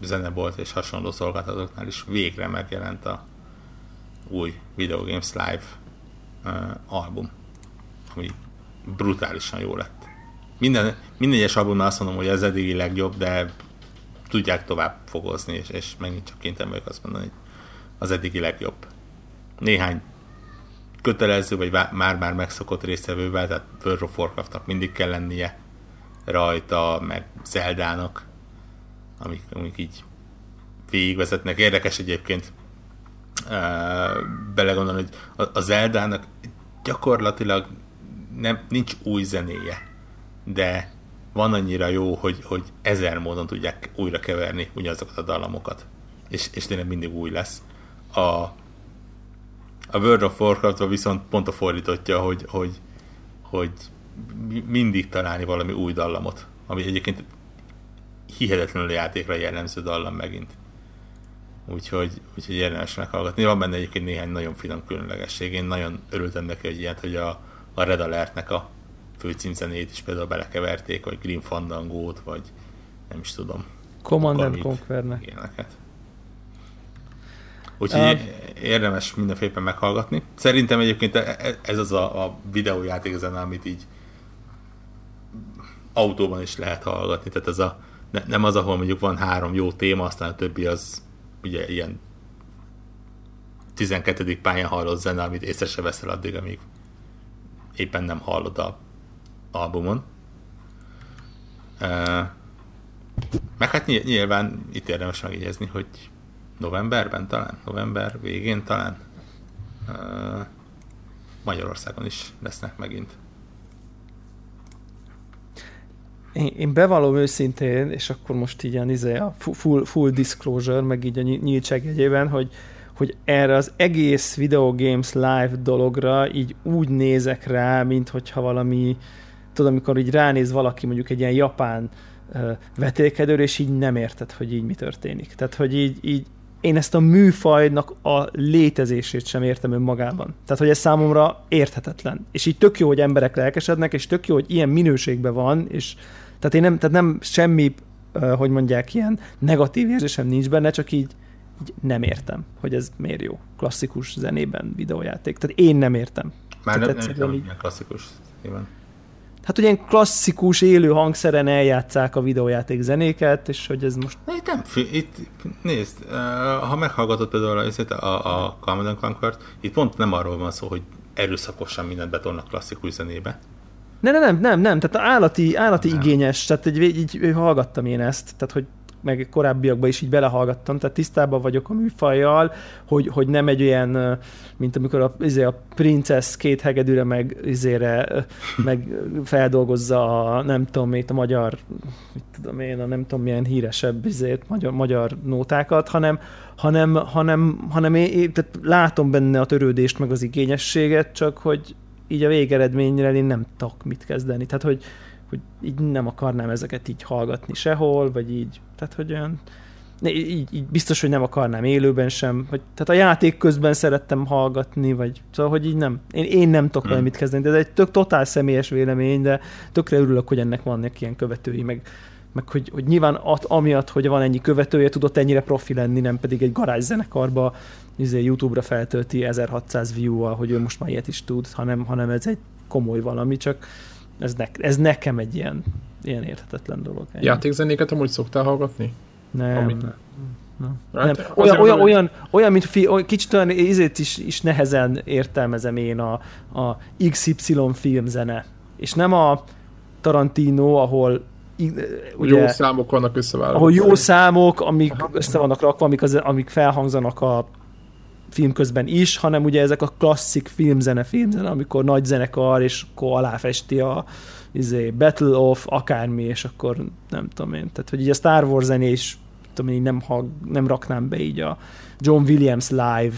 zenebolt és hasonló szolgáltatóknál is végre megjelent a új Video Games Live album, ami brutálisan jó lett. Minden egyes albumnál azt mondom, hogy ez eddigi legjobb, de tudják tovább fogozni, és megint csak kénytelen vagyok azt mondani, hogy az eddigi legjobb. Néhány kötelező, vagy már-már megszokott részevővel, tehát World of Warcraftnak mindig kell lennie rajta, meg Zeldának, amik így végigvezetnek. Érdekes egyébként belegondolni, hogy a Zeldának gyakorlatilag nincs új zenéje, de van annyira jó, hogy ezer módon tudják újra keverni ugyanazokat a dallamokat. És tényleg mindig új lesz. A World of Warcraft-ra viszont pont a fordítottja, hogy mindig találni valami új dallamot, ami egyébként hihetetlenül a játékra jellemző dallam megint. Úgyhogy érdemes meghallgatni. Van benne egyébként néhány nagyon finom különlegesség. Én nagyon örültem neki, hogy ilyet, hogy a Red Alert-nek a főcímzenét is például belekeverték, vagy Grim Fandango-t, vagy nem is tudom. Command & Conquer-nek. Ilyeneket. Úgyhogy érdemes mindenféleképpen meghallgatni. Szerintem egyébként ez az a videójáték zene, amit így autóban is lehet hallgatni. Tehát ez nem az, ahol mondjuk van három jó téma, aztán a többi az ugye ilyen 12. pályán hallott zene, amit észre se veszel addig, amíg éppen nem hallod a albumon. Meg hát nyilván itt érdemes megjegyezni, hogy november végén talán Magyarországon is lesznek megint. Én bevallom őszintén, és akkor most így ilyen a full disclosure, meg így a nyíltság jegyében, hogy erre az egész Video Games Live dologra így úgy nézek rá, mint hogyha valami, tudod, amikor így ránéz valaki mondjuk egy ilyen japán vetélkedőre, és így nem érted, hogy így mi történik. Tehát, hogy így én ezt a műfajnak a létezését sem értem önmagában. Tehát, hogy ez számomra érthetetlen. És így tök jó, hogy emberek lelkesednek, és tök jó, hogy ilyen minőségben van, és tehát én nem semmi, hogy mondják, ilyen negatív érzésem nincs benne, csak így nem értem, hogy ez miért jó. Klasszikus zenében videójáték. Tehát én nem értem. Már tehát nem értem, hogy ilyen klasszikus zenében. Hát ugye klasszikus élő hangszeren eljátszák a videójáték zenéket, és hogy ez most... Na, itt nézd, ha meghallgatod például a Command & Conquer-t, itt pont nem arról van szó, hogy erőszakosan mindent betolnak klasszikus zenébe. Nem, tehát állati nem. Igényes, tehát így hallgattam én ezt, tehát hogy meg korábbiakban is így belehallgattam, tehát tisztában vagyok a műfajjal, hogy nem egy olyan, mint amikor a princesz két hegedűre meg feldolgozza a nem tudom mit, a magyar, mit tudom én, a nem tudom milyen híresebb magyar nótákat, hanem én tehát látom benne a törődést, meg az igényességet, csak hogy így a végeredményre én nem tudok mit kezdeni. Tehát, hogy így nem akarnám ezeket így hallgatni sehol, vagy így, tehát hogy olyan, így biztos, hogy nem akarnám élőben sem, vagy, tehát a játék közben szerettem hallgatni, vagy szóval, hogy így nem, én nem tudok valamit kezdeni, de ez egy tök totál személyes vélemény, de tökre örülök, hogy ennek vannak ilyen követői, meg hogy nyilván amiatt, hogy van ennyi követője, tudott ennyire profi lenni, nem pedig egy garázszenekarba YouTube-ra feltölti 1600 view-val, hogy ő most már ilyet is tud, hanem ez egy komoly valami, csak ez nekem egy ilyen érthetetlen dolog. Játékzenéket amúgy szoktál hallgatni? Nem. Hát olyan mint kicsit olyan ízét is nehezen értelmezem én a XY filmzene. És nem a Tarantino, ahol ugye, jó számok vannak összevállva. Ahol jó számok, amik össze vannak rakva, amik felhangzanak a film közben is, hanem ugye ezek a klasszik filmzene, amikor nagy zenekar, és akkor aláfesti a Battle of akármi, és akkor nem tudom én. Tehát, hogy így a Star Wars zené is tudom én, nem raknám be így a John Williams live,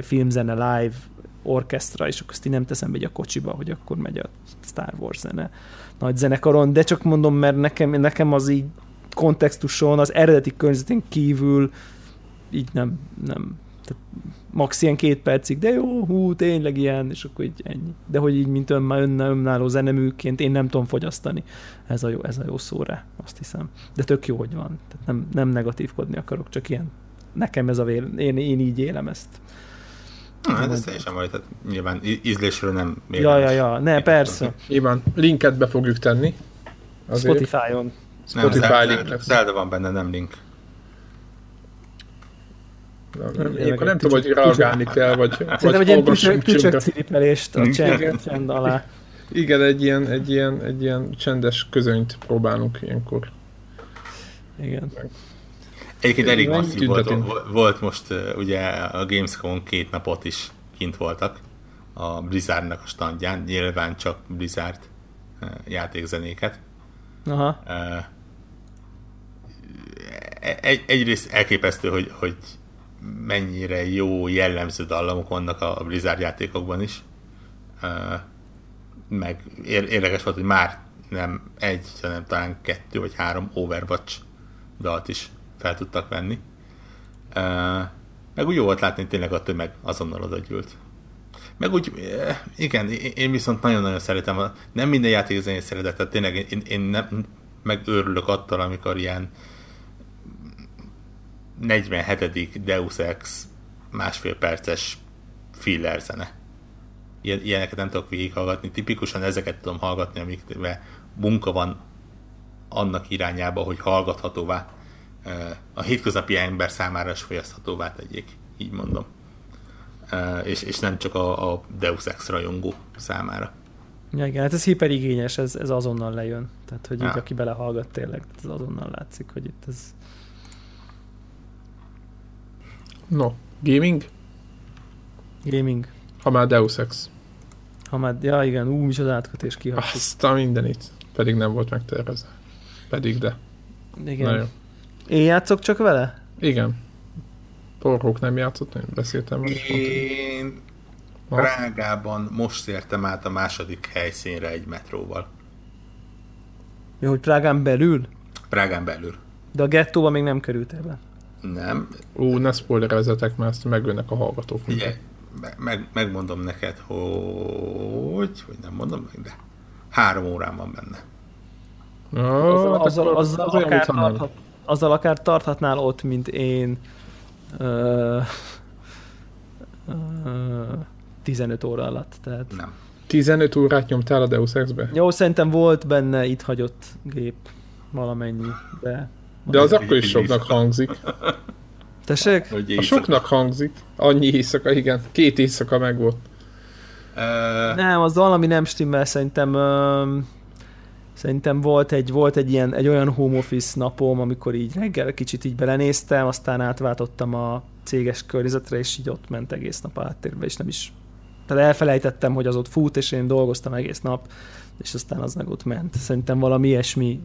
filmzene live orkestra, és akkor ezt így nem teszem be a kocsiba, hogy akkor megy a Star Wars zene nagy zenekaron, de csak mondom, mert nekem az így kontextuson, az eredeti környezetén kívül így nem Tehát max ilyen 2 percig, de jó, hú, tényleg ilyen, és akkor így ennyi. De hogy így, mint önálló zeneműként én nem tudom fogyasztani. Ez a jó szó rá, azt hiszem. De tök jó, hogy van. Tehát nem negatívkodni akarok, csak ilyen. Nekem ez a én így élem ezt. Hát ez teljesen majd, tehát nyilván ízlésről nem érdemes. Ja, ne, persze. Nyilván linket be fogjuk tenni. Azért. Spotify-on. Spotify-on. Zelda van benne, nem link. Nem tudom, hogy reagálni kell, vagy... Szerintem egy ilyen tücsök ciripelést a csend alá. Igen, egy ilyen csendes közönyt próbálunk ilyenkor. Igen. Egyébként elég masszív volt most, ugye a Gamescom 2 napot is kint voltak a Blizzardnak a standján, nyilván csak Blizzard játékzenéket. Aha. Egyrészt elképesztő, hogy mennyire jó jellemző dallamok vannak a Blizzard játékokban is. Meg érdekes volt, hogy már nem egy, hanem talán 2 vagy 3 Overwatch dalt is fel tudtak venni. Meg úgy jó volt látni, hogy tényleg a tömeg azonnal odagyűlt. Meg úgy, igen, én viszont nagyon-nagyon szeretem, nem minden játékzenét szeretek, tehát tényleg én nem megőrülök attól, amikor ilyen 47. Deus Ex 1,5 perces filler zene. Ilyeneket nem tudok végighallgatni. Tipikusan ezeket tudom hallgatni, amikben munka van annak irányába, hogy hallgathatóvá, a hétköznapi ember számára is fogyaszthatóvá tegyék, így mondom. És nem csak a Deus Ex rajongó számára. Ja, igen, hát ez hiperigényes, ez azonnal lejön. Tehát, hogy így, aki belehallgat tényleg, ez azonnal látszik, hogy itt ez... No, gaming? Gaming. Ha már Deus Ex. Ja igen, micsoda átkötés kihagytuk. Azt a mindenit. Pedig nem volt megtervezve. Pedig, de. Igen. Nagyon. Én játszok csak vele? Igen. Porrók nem játszott, nem beszéltem. Én Prágában most értem át a 2. helyszínre egy metróval. Jó, hogy Prágán belül? Prágán belül. De a gettóba még nem került ebben. Nem. Ne spoilerezzetek, mert ezt megölnek a hallgatók. Ugye, megmondom neked, hogy nem mondom meg, de 3 órán van benne. Azzal akár tarthatnál ott, mint én 15 óra alatt. Tehát. Nem. 15 órát nyomtál a Deus Ex-be? Jó, szerintem volt benne itt hagyott gép valamennyi, de... De az akkor is soknak hangzik. Tessék? A soknak hangzik. Annyi éjszaka, igen. 2 éjszaka meg volt. Nem, az valami nem stimmel. Szerintem volt egy olyan home office napom, amikor így reggel kicsit így belenéztem, aztán átváltottam a céges környezetre, és így ott ment egész nap áttérve, és nem is. Tehát elfelejtettem, hogy az ott fut, és én dolgoztam egész nap, és aztán az meg ott ment. Szerintem valami ilyesmi.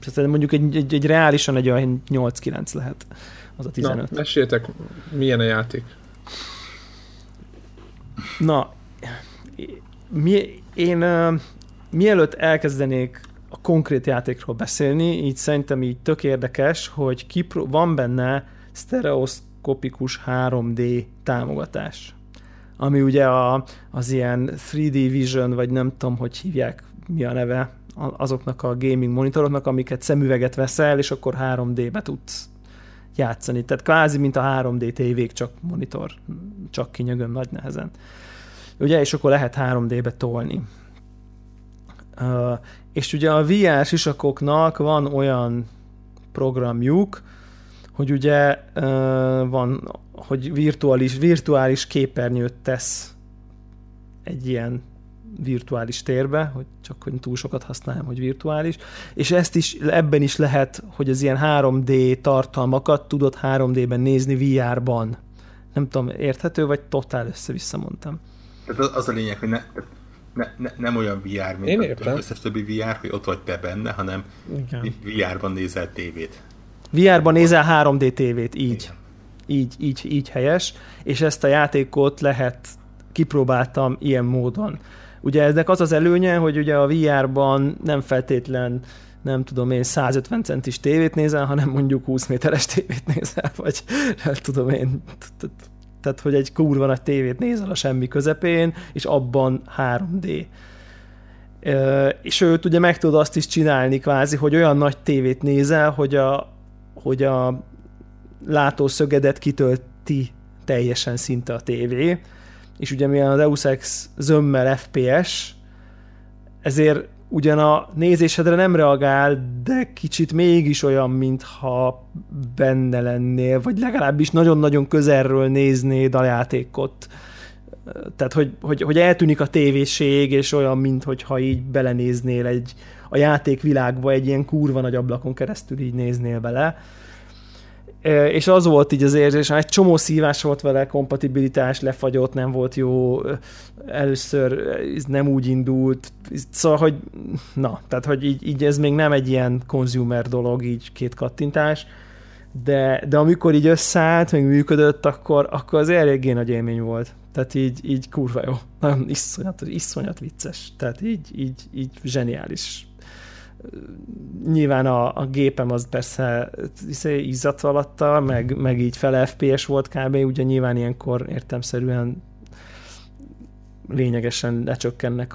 Szerintem mondjuk egy reálisan egy olyan 8-9 lehet az a 15. Na, meséltek, milyen a játék? Na, mielőtt elkezdenék a konkrét játékról beszélni, így szerintem így tök érdekes, hogy van benne sztereoszkopikus 3D támogatás, ami ugye az ilyen 3D Vision, vagy nem tudom, hogy hívják, mi a neve, azoknak a gaming monitoroknak, amiket szemüveget veszel, és akkor 3D-be tudsz játszani. Tehát kvázi, mint a 3D tévék, csak monitor, csak kinyögöm nagy nehezen. Ugye, és akkor lehet 3D-be tolni. És ugye a VR sisakoknak van olyan programjuk, hogy ugye van, hogy virtuális képernyőt tesz egy ilyen virtuális térbe, hogy csak hogy túl sokat használjam, hogy virtuális, és ebben is lehet, hogy az ilyen 3D tartalmakat tudod 3D-ben nézni VR-ban. Nem tudom, érthető, vagy totál össze-vissza mondtam. Tehát az a lényeg, hogy nem olyan VR, mint az összes többi VR, hogy ott vagy te benne, hanem VR-ban nézel tévét. VR-ban nézel 3D tévét, így. Így helyes, és ezt a játékot kipróbáltam ilyen módon. Ugye eznek az előnye, hogy ugye a VR-ban nem feltétlen, nem tudom én, 150 centis tévét nézel, hanem mondjuk 20 méteres tévét nézel, vagy nem tudom én, Tehát, hogy egy kurva nagy tévét nézel a semmi közepén, és abban 3D. És őt ugye meg tudod azt is csinálni kvázi, hogy olyan nagy tévét nézel, hogy a látószögedet kitölti teljesen szinte a tévé. És ugye milyen a Deus Ex zömmel FPS, ezért ugyan a nézésedre nem reagál, de kicsit mégis olyan, mintha benne lennél, vagy legalábbis nagyon-nagyon közelről néznéd a játékot. Tehát, hogy eltűnik a tévéség, és olyan, mintha így belenéznél a játékvilágba, egy ilyen kurva nagy ablakon keresztül így néznél bele. És az volt így az érzés, egy csomó szívás volt vele, kompatibilitás lefagyott, nem volt jó, először nem úgy indult, szóval, hogy na, tehát, hogy így ez még nem egy ilyen consumer dolog, így két kattintás, de amikor így összeállt, meg működött, akkor az eléggé nagy élmény volt. Tehát így kurva jó. Nagyon iszonyat vicces. Tehát így zseniális. Nyilván a gépem az persze izzadt alatta, meg így fele FPS volt kb. Ugye nyilván ilyenkor értelemszerűen lényegesen lecsökkennek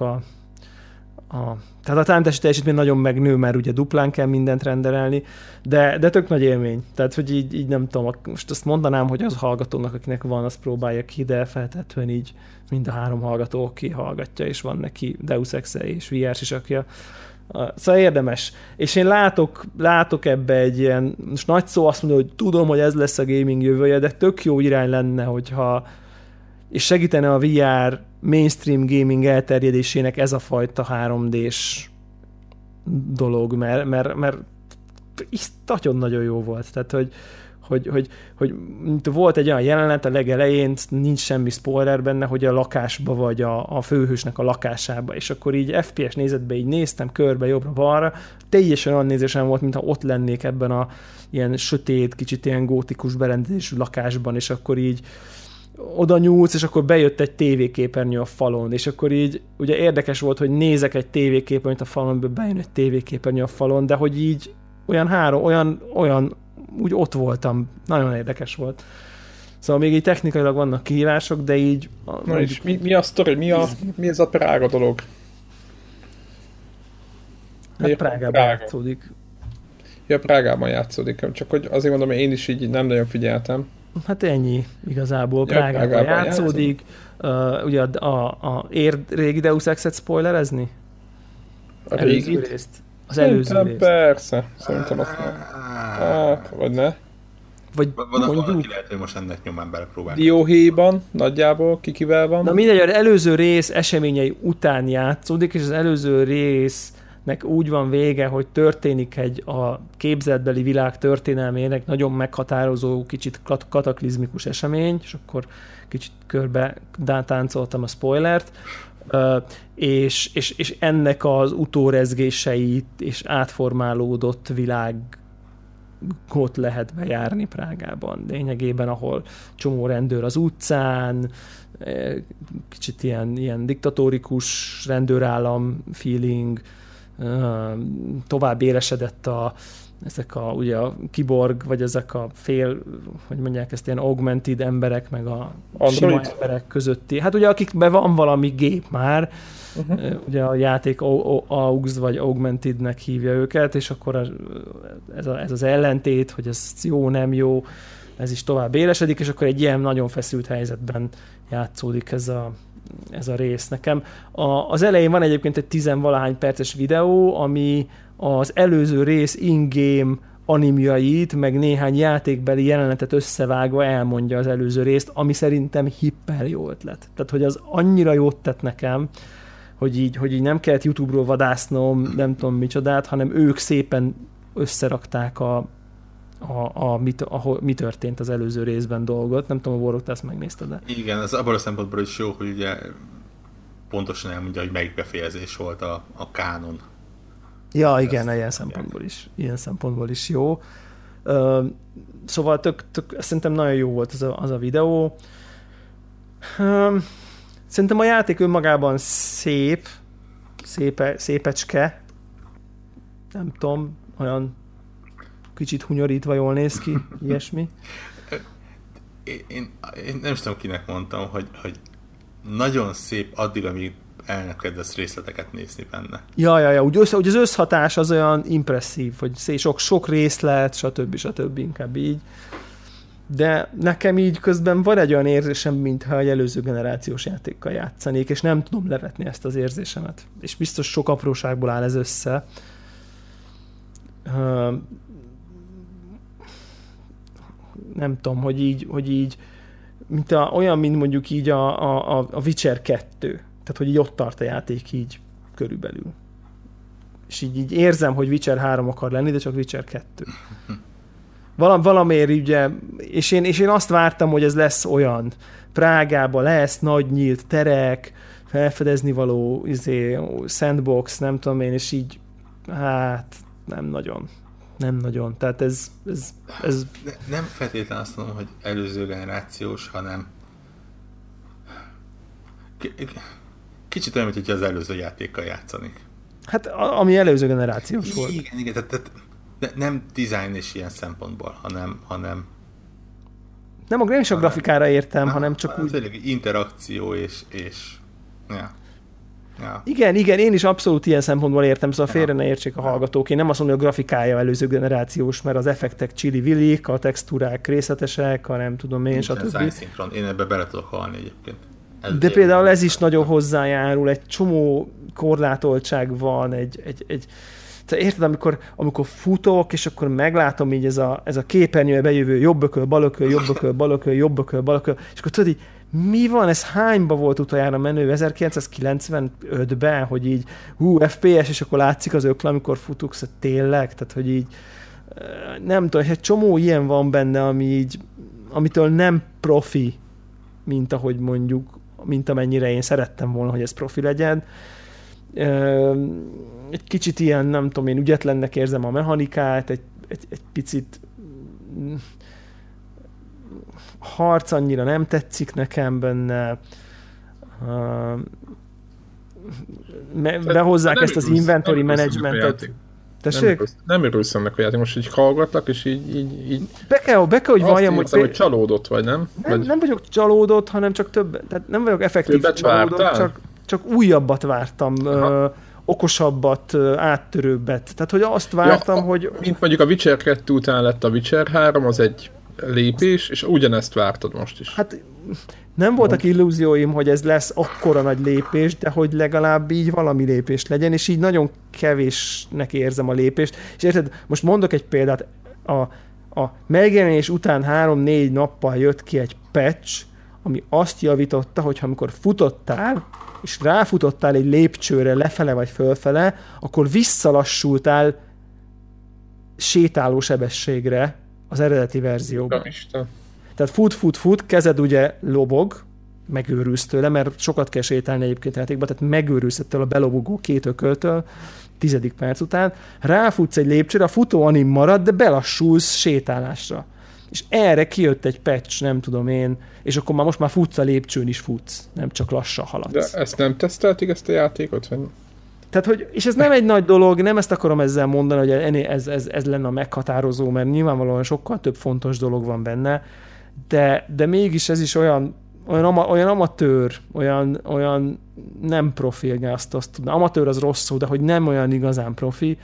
tehát a támogatási teljesítmény nagyon megnő, mert ugye duplán kell mindent rendelni, de tök nagy élmény. Tehát, hogy így nem tudom, most azt mondanám, hogy az hallgatónak, akinek van, azt próbálja ki, de feltétlenül így mind a három hallgató, aki hallgatja, és van neki Deus Ex és VR sisakja. Szóval érdemes. És én látok ebbe egy ilyen, most nagy szó azt mondom, hogy tudom, hogy ez lesz a gaming jövője, de tök jó irány lenne, hogyha és segítene a VR mainstream gaming elterjedésének ez a fajta 3D-s dolog, mert nagyon-nagyon jó volt. Tehát, hogy volt egy olyan jelenet a legelején, nincs semmi spoiler benne, hogy a lakásba vagy a főhősnek a lakásába, és akkor így FPS nézetben így néztem körbe, jobbra-balra, teljesen olyan nézésem volt, mintha ott lennék ebben a ilyen sötét, kicsit ilyen gótikus berendezésű lakásban, és akkor így oda nyúlsz, és akkor bejött egy tévéképernyő a falon, és akkor így ugye érdekes volt, hogy nézek egy tévéképernyőt a falon, bejön egy tévéképernyő a falon, de hogy így olyan úgy ott voltam. Nagyon érdekes volt. Szóval még így technikailag vannak kihívások, de így... Na és mi a sztori? Mi ez a Prága dolog? Hát Prágában játszódik. Ja, Prágában játszódik. Csak hogy azért mondom, én is így nem nagyon figyeltem. Hát ennyi igazából. Prágában játszódik. Ugye a régi Deus Ex-et spoilerezni? A régi részt? Az előző részt. Persze. Szerintem azt vagy ne? Vagy valaki lehet, hogy most ennek nyomán belepróbálni. Dióhéjban, nagyjából, kikivel van. Na mindegy, az előző rész eseményei után játszódik, és az előző résznek úgy van vége, hogy történik egy a képzeletbeli világ történelmének nagyon meghatározó, kicsit kataklizmikus esemény, és akkor kicsit körbe táncoltam a spoilert, és ennek az utórezgéseit és átformálódott világot lehet bejárni Prágában. Lényegében, ahol csomó rendőr az utcán, kicsit ilyen diktatórikus rendőrállam feeling, tovább élesedett ugye a kiborg, vagy ezek a fél, hogy mondják ezt, ilyen augmented emberek, meg a sima emberek közötti. Hát ugye akikben van valami gép már, ugye a játék AUX vagy augmentednek hívja őket, és akkor ez az ellentét, hogy ez jó, nem jó, ez is tovább élesedik, és akkor egy ilyen nagyon feszült helyzetben játszódik ez a rész nekem. Az elején van egyébként egy 10-valahány perces videó, ami az előző rész in-game animjait, meg néhány játékbeli jelenetet összevágva elmondja az előző részt, ami szerintem hiper jó ötlet. Tehát, hogy az annyira jót tett nekem, hogy így nem kellett YouTube-ról vadásznom, nem tudom micsodát, hanem ők szépen összerakták mi történt az előző részben dolgot. Nem tudom, a Warhawk, te ezt megnézted, de... Igen, az abban a szempontból is jó, hogy ugye pontosan elmondja, hogy melyik befejezés volt a kánon. Ja, igen, ilyen szempontból is jó. Szóval szerintem nagyon jó volt az a videó. Szerintem a játék önmagában szépecske. Nem tudom, olyan kicsit hunyorítva jól néz ki, ilyesmi. én nem is tudom, kinek mondtam, hogy nagyon szép addig, amíg el nem kedvesz részleteket nézni benne. Ja, úgy az összhatás az olyan impresszív, hogy sok részlet, stb. Inkább így. De nekem így közben van egy olyan érzésem, mintha egy előző generációs játékkal játszanék, és nem tudom levetni ezt az érzésemet. És biztos sok apróságból áll ez össze. Nem tudom, hogy így mint olyan, mint mondjuk így a Witcher 2. Tehát, hogy így ott tart a játék így körülbelül. És így érzem, hogy Witcher 3 akar lenni, de csak Witcher 2. Valamiért ugye, és én azt vártam, hogy ez lesz olyan. Prágában lesz nagy nyílt terek, felfedezni való sandbox, nem tudom én, és így hát nem nagyon. Tehát ez... Nem feltétlenül azt mondom, hogy előző generációs, hanem kicsit olyan, mint hogy az előző játékkal játszanik. Hát ami előző generációs volt. Igen, tehát nem design és ilyen szempontból, hanem... Nem is a grafikára értem, hanem csak úgy... Tényleg interakció és... Ja. Igen, én is abszolút ilyen szempontból értem, szóval félre ne értsék a hallgatók. Én nem azt mondom, hogy a grafikája előző generációs, mert az effektek csili-vilik, a textúrák részletesek, ha nem tudom én, stb. Nincsen szájszinkron, én ebbe bele tudok halni egyébként. De például ez is nagyon hozzájárul, egy csomó korlátoltság van, egy érted, amikor futok, és akkor meglátom így ez a képernyőre bejövő jobb ököl, bal ököl, és akkor tudod így, mi van, ez hányba volt utoljára menő? 1995-ben, hogy így FPS, és akkor látszik az ökl, amikor futok, szóval tényleg, tehát hogy így nem tudom, egy csomó ilyen van benne, ami így, amitől nem profi, mint ahogy mondjuk, mint amennyire én szerettem volna, hogy ez profi legyen. Egy kicsit ilyen, nem tudom én, ügyetlennek érzem a mechanikát, egy picit harc annyira nem tetszik nekem benne. Behozzák ezt az inventory managementet. Nem örülsz ennek a játék, most így hallgatlak, és így... Be kell, hogy valljam, hogy csalódott vagy, nem? Nem vagyok csalódott, hanem csak több... Tehát nem vagyok effektív csalódott, csak újabbat vártam. Okosabbat, áttörőbbet. Tehát, hogy azt vártam, hogy... Mint mondjuk a Witcher 2 után lett a Witcher 3, az egy lépés, és ugyanezt vártad most is. Hát nem voltak illúzióim, hogy ez lesz akkora nagy lépés, de hogy legalább így valami lépés legyen, és így nagyon kevésnek érzem a lépést. És érted, most mondok egy példát, a megjelenés után 3-4 nappal jött ki egy patch, ami azt javította, hogy amikor futottál, és ráfutottál egy lépcsőre lefele vagy fölfele, akkor visszalassultál sétáló sebességre az eredeti verzióban. Isten. Tehát fut, kezed ugye lobog, megőrülsz tőle, mert sokat kell sétálni egyébként játékban, tehát megőrülsz ettől a belobogó két ököltől 10. perc után, ráfutsz egy lépcsőre, a futó anim marad, de belassulsz sétálásra. És erre kijött egy patch, nem tudom én, és akkor már most már futsz a lépcsőn is futsz, nem csak lassan haladsz. De ezt nem teszteltik, ezt a játékot? Vagy? Tehát, hogy, és ez nem egy nagy dolog, nem ezt akarom ezzel mondani, hogy ez lenne a meghatározó, mert nyilvánvalóan sokkal több fontos dolog van benne, de mégis ez is olyan amatőr, olyan nem profi, azt tudnám. Amatőr az rossz szó, de hogy nem olyan igazán profi,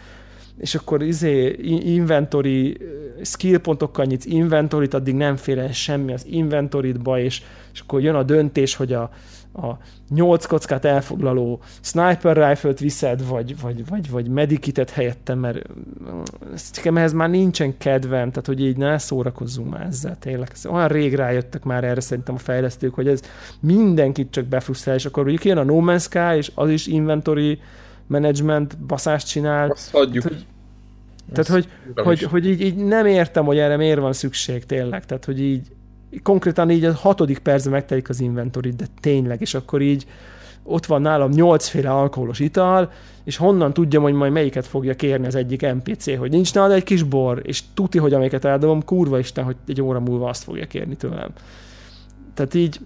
és akkor inventory skill pontokkal nyitsz inventoryt, addig nem fér el semmi az inventorydba, és akkor jön a döntés, hogy a 8 kockát elfoglaló sniper rifle-t viszed, vagy medikitet helyette, mert ehhez már nincsen kedvem, tehát hogy így ne szórakozzunk már ezzel, tényleg. Olyan rég rájöttek már erre szerintem a fejlesztők, hogy ez mindenkit csak befrusztrál, és akkor jön a No Man's Sky, és az is inventory management baszást csinál. Azt adjuk. Tehát, hogy így nem értem, hogy erre miért van szükség tényleg. Tehát, hogy így konkrétan így a 6. percben megtelik az inventory, de tényleg, és akkor így ott van nálam 8 féle alkoholos ital, és honnan tudjam, hogy majd melyiket fogja kérni az egyik NPC, hogy nincs nálad egy kis bor, és tuti, hogy amiket eldobom, kurva Isten, hogy egy óra múlva azt fogja kérni tőlem. Tehát így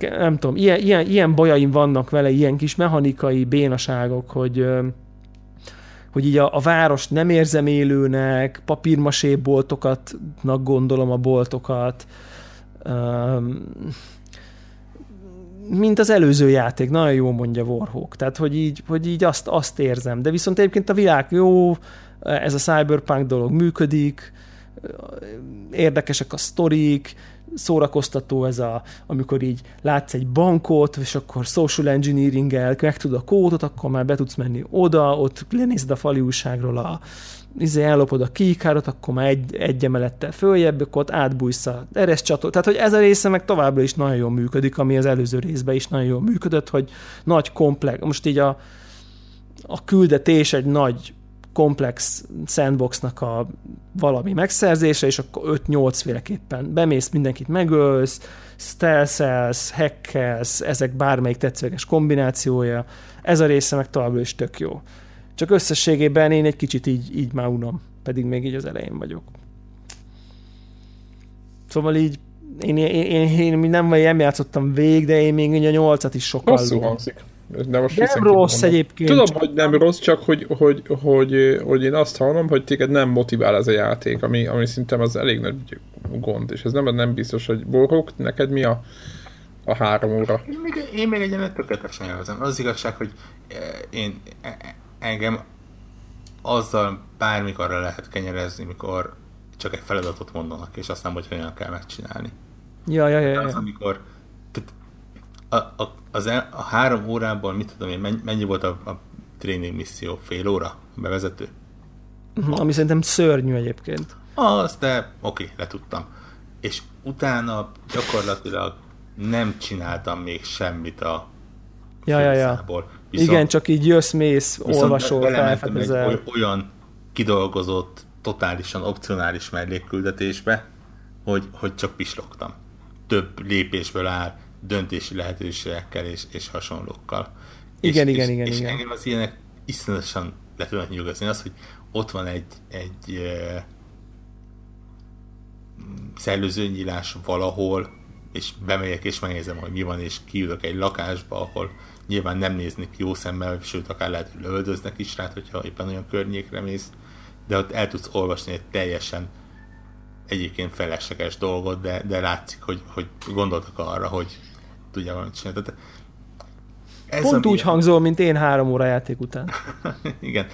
nem tudom, ilyen bajaim vannak vele, ilyen kis mechanikai bénaságok, hogy így a várost nem érzem élőnek, papírmasé boltokatnak gondolom a boltokat, mint az előző játék, nagyon jó mondja Warhawk, tehát hogy így azt érzem. De viszont egyébként a világ jó, ez a cyberpunk dolog működik, érdekesek a sztorik, szórakoztató ez a, amikor így látsz egy bankot, és akkor social engineering-el megtud a kódot, akkor már be tudsz menni oda, ott lenézed a fali újságról ellopod a keycardot, akkor már egy emelettel följebb, akkor ott átbújsz a ereszcsató. Tehát, hogy ez a része meg továbbra is nagyon jól működik, ami az előző részben is nagyon jól működött, hogy nagy komplex, most így a küldetés egy nagy komplex sandboxnak a valami megszerzése, és akkor 5-8 féleképpen bemész, mindenkit megölsz, stealth-elsz, hack-elsz, ezek bármelyik tetszőleges kombinációja. Ez a része meg továbbra is tök jó. Csak összességében én egy kicsit így már unom, pedig még így az elején vagyok. Szóval így én nem játszottam végig, de én még a 8-at is sokkal rosszul hangzik. Nem rossz egyébként. Tudom, hogy nem rossz, csak hogy én azt hallom, hogy téged nem motivál ez a játék, ami szerintem az elég nagy gond, és ez nem biztos, hogy borog. Neked mi a 3 óra? Én még egyenet tökéletesen élvezem. Az igazság, hogy én engem azzal bármikorra lehet kenyerezni, mikor csak egy feladatot mondanak, és aztán, hogy hogyan kell megcsinálni. Ja. Az, amikor a 3 órából, mit tudom én, mennyi volt a tréning misszió? Fél óra? Bevezető? Ami szerintem szörnyű egyébként. Az, de oké, letudtam. És utána gyakorlatilag nem csináltam még semmit a főszából. Ja. Viszont, igen, csak így jössz-mész, olvasol, felfedezel. Egy olyan kidolgozott, totálisan opcionális mellékküldetésbe, hogy csak pislogtam. Több lépésből áll, döntési lehetőségekkel és hasonlókkal. Igen. Engem az ilyenek iszonyatosan le tudnak nyugozni. Az, hogy ott van egy szellőzőnyílás valahol, és bemegyek és megnézem, hogy mi van, és kiülök egy lakásba, ahol nyilván nem néznek jó szemmel, sőt, akár lehet, hogy lövöldöznek is rád, hogyha éppen olyan környékre mész, de ott el tudsz olvasni egy teljesen egyébként felesleges dolgot, de látszik, hogy gondoltak arra, hogy tudja valamit csinálni. Pont úgy hangzol, mint én 3 óra játék után. Igen,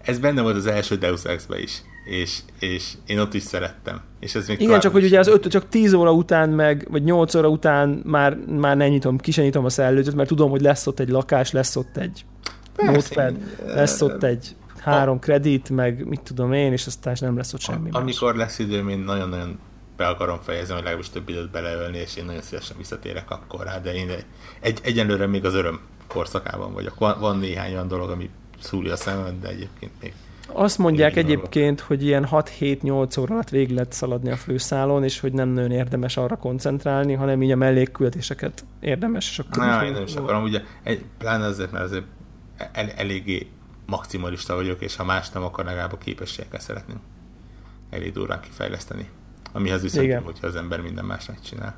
ez benne volt az első Deus Ex-be is, és én ott is szerettem. És ez még igen, csak hogy ugye az 5, csak 10 óra után meg, vagy 8 óra után már nem nyitom, ki sem nyitom a szellőzőt, mert tudom, hogy lesz ott egy lakás, lesz ott egy notepad, lesz ott egy 3 kredit, meg mit tudom én, és aztán nem lesz ott semmi más. Amikor lesz időm, én nagyon-nagyon be akarom fejezni, hogy legalábbis több időt beleölni, és én nagyon szívesen visszatérek akkor rá, de én egyenlőre még az öröm korszakában vagyok. Van néhány olyan dolog, ami szúrja a szemem, de egyébként még... Azt mondják egyébként, hogy ilyen 6-7-8 óra alatt végig lehet szaladni a főszálon, és hogy nem nagyon érdemes arra koncentrálni, hanem így a mellékküldetéseket érdemes. És akkor én nem is akarom, ugye, pláne azért, mert azért eléggé maximalista vagyok, és ha más nem, akkor legalább a képességekkel szeretném elég durván kifejleszteni. Amihez viszont, hogyha az ember minden más megcsinál.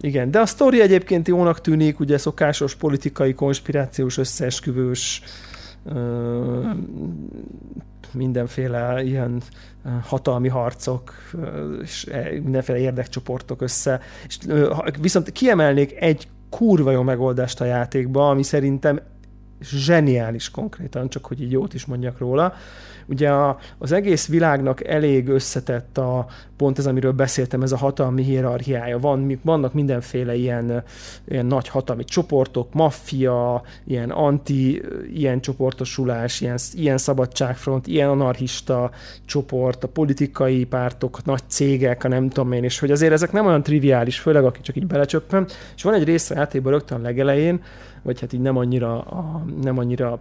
Igen. De a sztori egyébként jónak tűnik, ugye szokásos politikai, konspirációs, összeesküvős, mindenféle ilyen hatalmi harcok, és mindenféle érdekcsoportok össze. És viszont kiemelnék egy kurva jó megoldást a játékba, ami szerintem zseniális konkrétan, csak hogy így jót is mondjak róla. Ugye az egész világnak elég összetett pont ez, amiről beszéltem, ez a hatalmi hierarchiája. Vannak mindenféle ilyen nagy hatalmi csoportok, maffia, ilyen anti, ilyen csoportosulás, ilyen szabadságfront, ilyen anarchista csoport, a politikai pártok, nagy cégek, a nem tudom én, és hogy azért ezek nem olyan triviális, főleg aki csak így belecsöppen. És van egy része a játékban rögtön legelején, vagy hát így nem annyira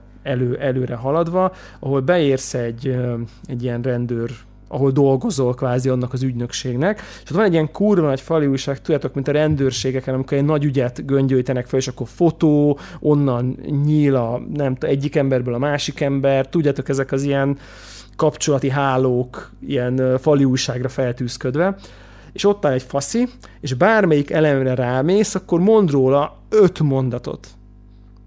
előre haladva, ahol beérsz egy ilyen rendőr, ahol dolgozol kvázi annak az ügynökségnek, és ott van egy ilyen kurva nagy fali újság, tudjátok, mint a rendőrségeken, amikor egy nagy ügyet göngyöltenek fel, és akkor fotó, onnan nyíl egyik emberből a másik ember, tudjátok, ezek az ilyen kapcsolati hálók, ilyen fali újságra feltűzködve, és ott áll egy faszi, és bármelyik elemre rámész, akkor mond róla 5 mondatot.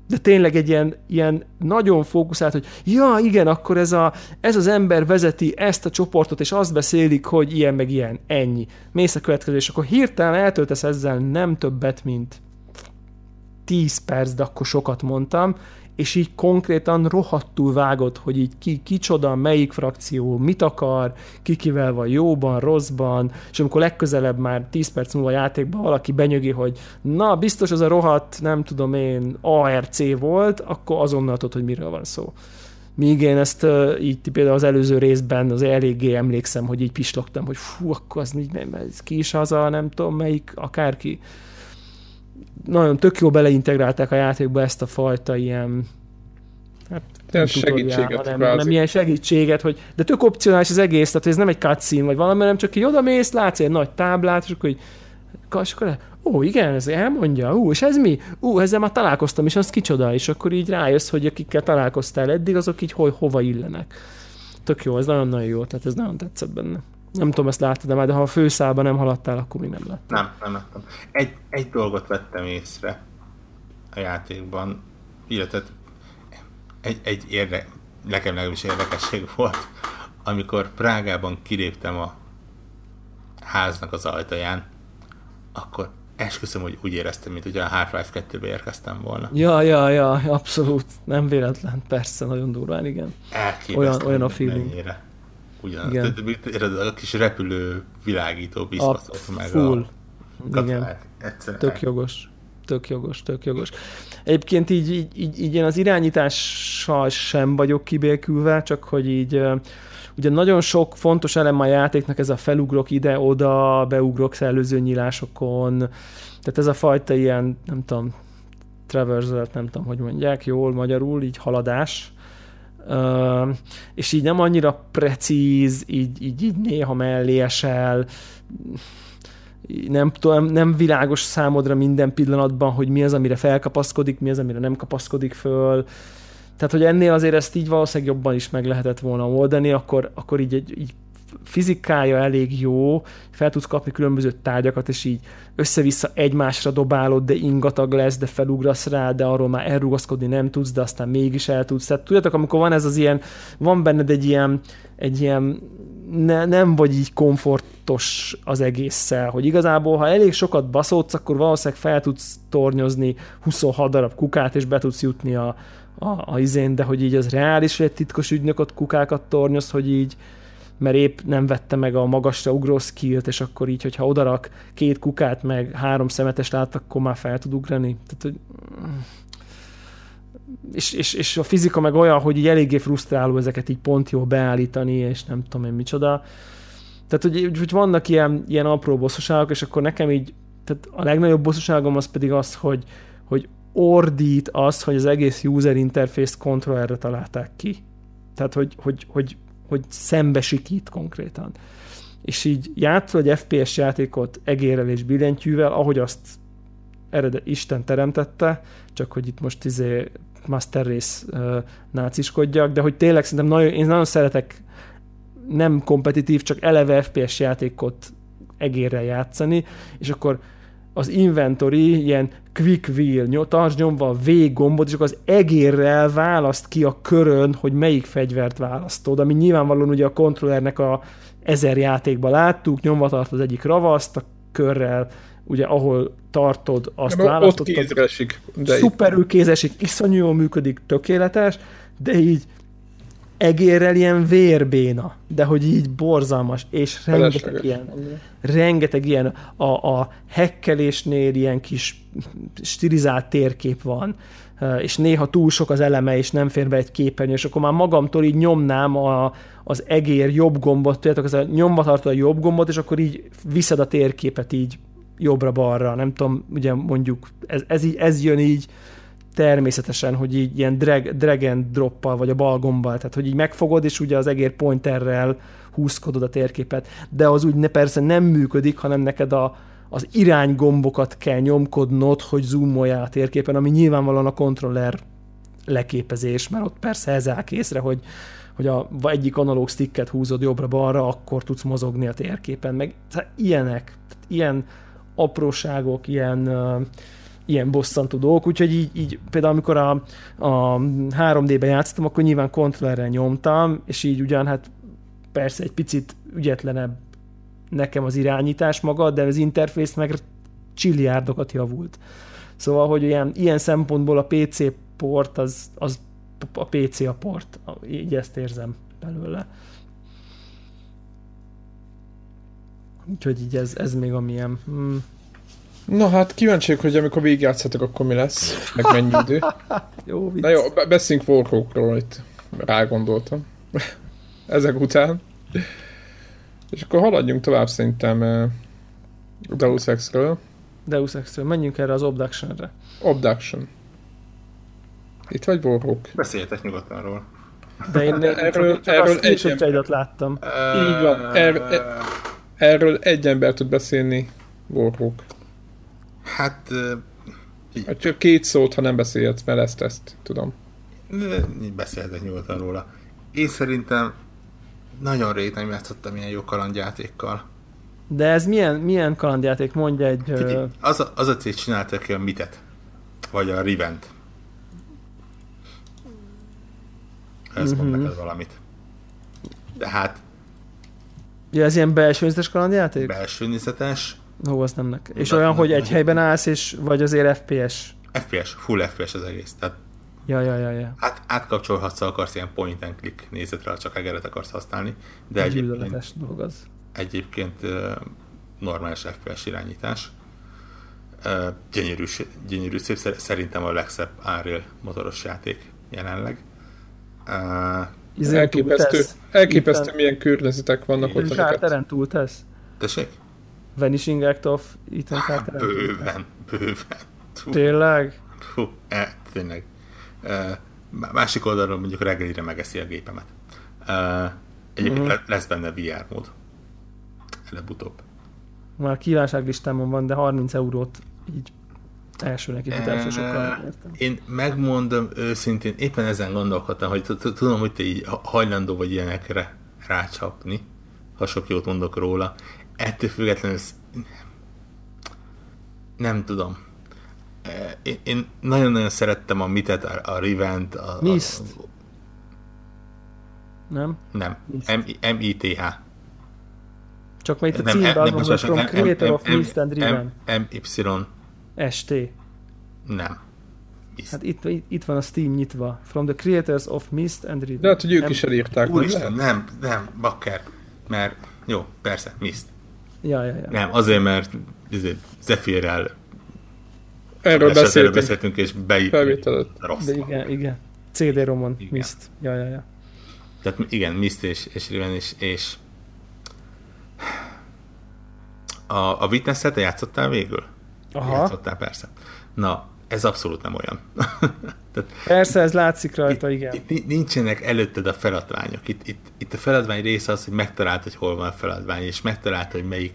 de tényleg egy ilyen nagyon fókuszált, hogy ja, igen, akkor ez az ember vezeti ezt a csoportot, és azt beszélik, hogy ilyen meg ilyen, ennyi. Mész a következő, és akkor hirtelen eltöltesz ezzel nem többet, mint 10 perc, de akkor sokat mondtam, és így konkrétan rohadtul vágod, hogy így ki kicsoda, melyik frakció mit akar, kikivel van jóban, rosszban, és amikor legközelebb már 10 perc múlva a játékban valaki benyögi, hogy na, biztos az a rohadt, nem tudom én, ARC volt, akkor azonnal tudod, hogy miről van szó. Míg én ezt így például az előző részben az eléggé emlékszem, hogy így pislogtam, hogy fú, akkor az ki is az a nem tudom melyik, akárki. Nagyon tök jó beleintegrálták a játékba ezt a fajta ilyen nem ilyen segítséget, hogy, de tök opcionális az egész, tehát ez nem egy cutscene vagy valami, hanem csak így odamész, látsz egy nagy táblát, és akkor így ó, igen, ez elmondja, és ez mi? Ezzel már találkoztam, és az kicsoda, és akkor így rájössz, hogy akikkel találkoztál eddig, azok így hova illenek. Tök jó, ez nagyon-nagyon jó, tehát ez nagyon tetszett benne. Nem tudom, ezt láttad már, de ha a főszálba nem haladtál, akkor még nem láttam. Nem láttam. Egy dolgot vettem észre a játékban, illetve nekem legalábbis érdekesség volt, amikor Prágában kiléptem a háznak az ajtaján, akkor esküszöm, hogy úgy éreztem, mint hogyha a Half-Life 2-be érkeztem volna. Ja, abszolút. Nem véletlen, persze, nagyon durván, igen. Olyan a feeling. Ugyanaz, a kis repülő világító biztoszok meg full. Tök jogos. Egyébként így én az irányítással sem vagyok kibékülve, csak hogy így ugye nagyon sok fontos elem a játéknak, ez a felugrok ide-oda, beugrok előző nyílásokon, tehát ez a fajta ilyen, nem tudom, traversal, nem tudom, hogy mondják jól magyarul, így haladás. És így nem annyira precíz, így néha mellé esel, nem világos számodra minden pillanatban, hogy mi az, amire felkapaszkodik, mi az, amire nem kapaszkodik föl. Tehát, hogy ennél azért ezt így valószínűleg jobban is meg lehetett volna oldani, akkor így fizikája elég jó, fel tudsz kapni különböző tárgyakat, és így össze-vissza egymásra dobálod, de ingatag lesz, de felugrasz rá, de arról már elrugaszkodni nem tudsz, de aztán mégis el tudsz. Tehát tudjátok, amikor van ez az ilyen, van benned egy ilyen nem vagy így komfortos az egésszel, hogy igazából, ha elég sokat baszódsz, akkor valószínűleg fel tudsz tornyozni 26 darab kukát, és be tudsz jutni a izén, de hogy így az reális, hogy egy titkos ügynököt kukákat tornyoz, hogy így mert épp nem vette meg a magasra ugró skillt, és akkor így, hogyha odarak 2 kukát, meg 3 szemetes lát, akkor már fel tud ugrani. Tehát, hogy... és a fizika meg olyan, hogy így eléggé frusztráló ezeket így pont jól beállítani, és nem tudom én micsoda. Tehát, hogy vannak ilyen apró bosszúságok, és akkor nekem így, tehát a legnagyobb bosszúságom az pedig az, hogy ordít az, hogy az egész user interface kontrollerre találták ki. Tehát, hogy szembesikít konkrétan. És így játszol egy FPS játékot egérrel és billentyűvel, ahogy azt Isten teremtette, csak hogy itt most Master Race náciskodjak, de hogy tényleg szerintem én nagyon szeretek nem kompetitív, csak eleve FPS játékot egérrel játszani, és akkor az inventory ilyen quick wheel, tartsd nyomva a V gombot, és akkor az egérrel választ ki a körön, hogy melyik fegyvert választod, ami nyilvánvalóan ugye a kontrollernek a 1000 játékban láttuk, nyomva tart az egyik ravaszt, a körrel ugye ahol tartod, azt választottad. Ott kézre esik. Szuperül kézre esik, iszonyúan működik, tökéletes, de így egérrel ilyen vérbéna, de hogy így borzalmas, és rengeteg ilyen a hekkelésnél ilyen kis stilizált térkép van, és néha túl sok az eleme, és nem fér be egy képernyő, és akkor már magamtól így nyomnám az egér jobb gombot, tudjátok, ez a nyomva tartod a jobb gombot, és akkor így viszed a térképet így jobbra-balra, nem tudom, ugye mondjuk ez jön így természetesen, hogy így ilyen drag and droppal, vagy a bal gombbal, tehát hogy így megfogod, és ugye az egér pointerrel húzkodod a térképet, de az úgy persze nem működik, hanem neked az iránygombokat kell nyomkodnod, hogy zoomoljál a térképen, ami nyilvánvalóan a kontroller leképezés, mert ott persze ez áll készre, hogy egyik analóg sticket húzod jobbra-balra, akkor tudsz mozogni a térképen, meg tehát ilyenek, tehát ilyen apróságok, ilyen ilyen bosszantó dolgok, úgyhogy így például amikor a 3D-ben játszottam, akkor nyilván kontrollerrel nyomtam, és így ugyan hát persze egy picit ügyetlenebb nekem az irányítás maga, de az interfész meg csilliárdokat javult. Szóval, hogy ilyen szempontból a PC port, az a PC a port, így ezt érzem belőle. Úgyhogy így ez még amilyen... Na hát kíváncsiak, hogy amikor végigjátszhatok, akkor mi lesz, meg mennyi idő. Jó vicc. Na jó, beszéljünk Warhawkról, itt rágondoltam. Ezek után. És akkor haladjunk tovább szerintem Deus Exről. Menjünk erre az Obductionre. Obduction. Itt vagy Warhawk? Beszéljetek nyugodtan róla. De én csak a screenshot-jaidat láttam. Így van. Erről egy ember tud beszélni, Warhawk. Hát... Csak két szót, ha nem beszélhetsz, mert ezt tudom. Beszélhetek nyugodtan róla. Én szerintem nagyon rég nem játszottam ilyen jó kalandjátékkal. De ez milyen kalandjáték? Mondj egy... Figyelj, az a cég csinálta ki a Mitet. Vagy a Rivent. Ez mond neked valamit. De hát... Ja, ez ilyen belsőnézetes kalandjáték? Belsőnézetes. Hú, azt nem nekem. És olyan, hogy egy helyben állsz, és vagy azért FPS? FPS, full FPS az egész. Tehát ja. Hát átkapcsolhatsz, ha akarsz ilyen point and click nézetre, csak egeret akarsz használni. De egy gyűlöletes dolog az. Egyébként normális FPS irányítás. Gyönyörű szép, szerintem a legszebb Unreal motoros játék jelenleg. Elképesztő milyen környezetek vannak ott. Uncharted-en túltesz? Tessék? Vanishing Act of Ethan Carter? Bőven. Tényleg? Tényleg. Másik oldalról mondjuk reggelire megeszi a gépemet. Egyébként lesz benne VR mód. Előbb-utóbb. Már kívánságlistámon van, de 30 eurót így elsőnek itt sokkal értem. Én megmondom őszintén, éppen ezen gondolkodtam, hogy tudom, hogy te így hajlandó vagy ilyenekre rácsapni, ha sok jót mondok róla. Ettől függetlenül nem tudom. Én nagyon-nagyon szerettem a Mitet, a Rivent, a... Mist. Nem. M-I-T-H. Csak majd itt a címbe az van, From Creator of Mist and Riven. M-Y-S-T. Nem. Hát itt van a Steam nyitva. From the Creators of Mist and Riven. De hát, hogy ők is elírták. Úristen, nem, bakker. Mert, jó, persze, Mist. Ja. Nem, azért, mert Zephyrrel erről beszéltünk, és beírtad rossz. De igen. CD-romon, igen. Mist. Ja. Tehát igen, Mist és Riven is, és a Witness-et játszottál végül? Aha. Játszottál, persze. Na, ez abszolút nem olyan. Tehát, persze, ez látszik rajta, igen. Itt nincsenek előtted a feladványok. Itt a feladvány része az, hogy megtalált, hogy hol van a feladvány, és megtalált, hogy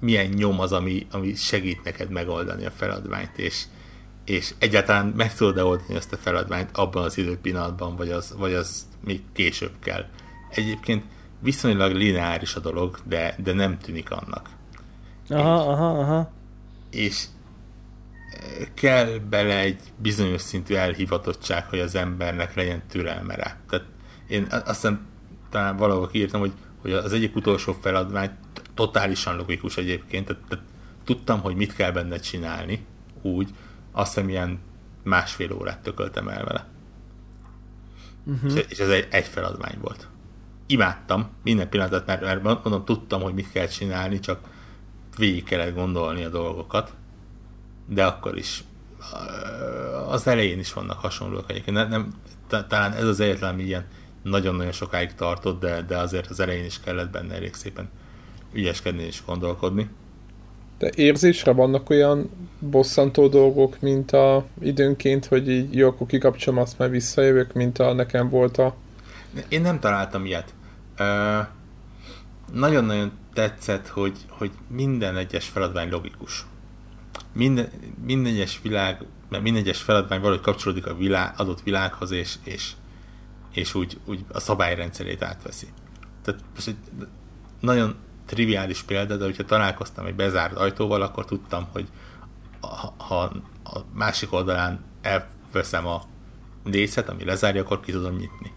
milyen nyom az, ami segít neked megoldani a feladványt, és egyáltalán meg tudod-e oldani ezt a feladványt abban az időpillanatban, vagy az még később kell. Egyébként viszonylag lineáris a dolog, de nem tűnik annak. Aha. És kell bele egy bizonyos szintű elhivatottság, hogy az embernek legyen türelme rá. Tehát én azt hiszem, talán valahol kiírtam, hogy az egyik utolsó feladvány totálisan logikus egyébként, tehát tudtam, hogy mit kell benne csinálni, úgy, azt hiszem ilyen másfél órát tököltem el vele. És ez egy feladvány volt. Imádtam minden pillanatot, mert mondom, tudtam, hogy mit kell csinálni, csak végig kellett gondolni a dolgokat, de akkor is az elején is vannak hasonlók egyébként. Nem, talán ez az egyetlen, ami ilyen nagyon-nagyon sokáig tartott, de azért az elején is kellett benne elég szépen ügyeskedni és gondolkodni. De érzésre vannak olyan bosszantó dolgok, mint a időnként, hogy így jó, akkor kikapcsolom, azt már visszajövök, mint a nekem volt a... Én nem találtam ilyet. Nagyon-nagyon tetszett, hogy minden egyes feladvány logikus. Minden egyes világ, mert minden egyes feladvány valahogy kapcsolódik a adott világhoz, és úgy a szabályrendszerét átveszi. Tehát most egy nagyon triviális példa, de hogyha találkoztam egy bezárt ajtóval, akkor tudtam, hogy ha a másik oldalán elveszem a DC-t, ami lezárja, akkor ki tudom nyitni.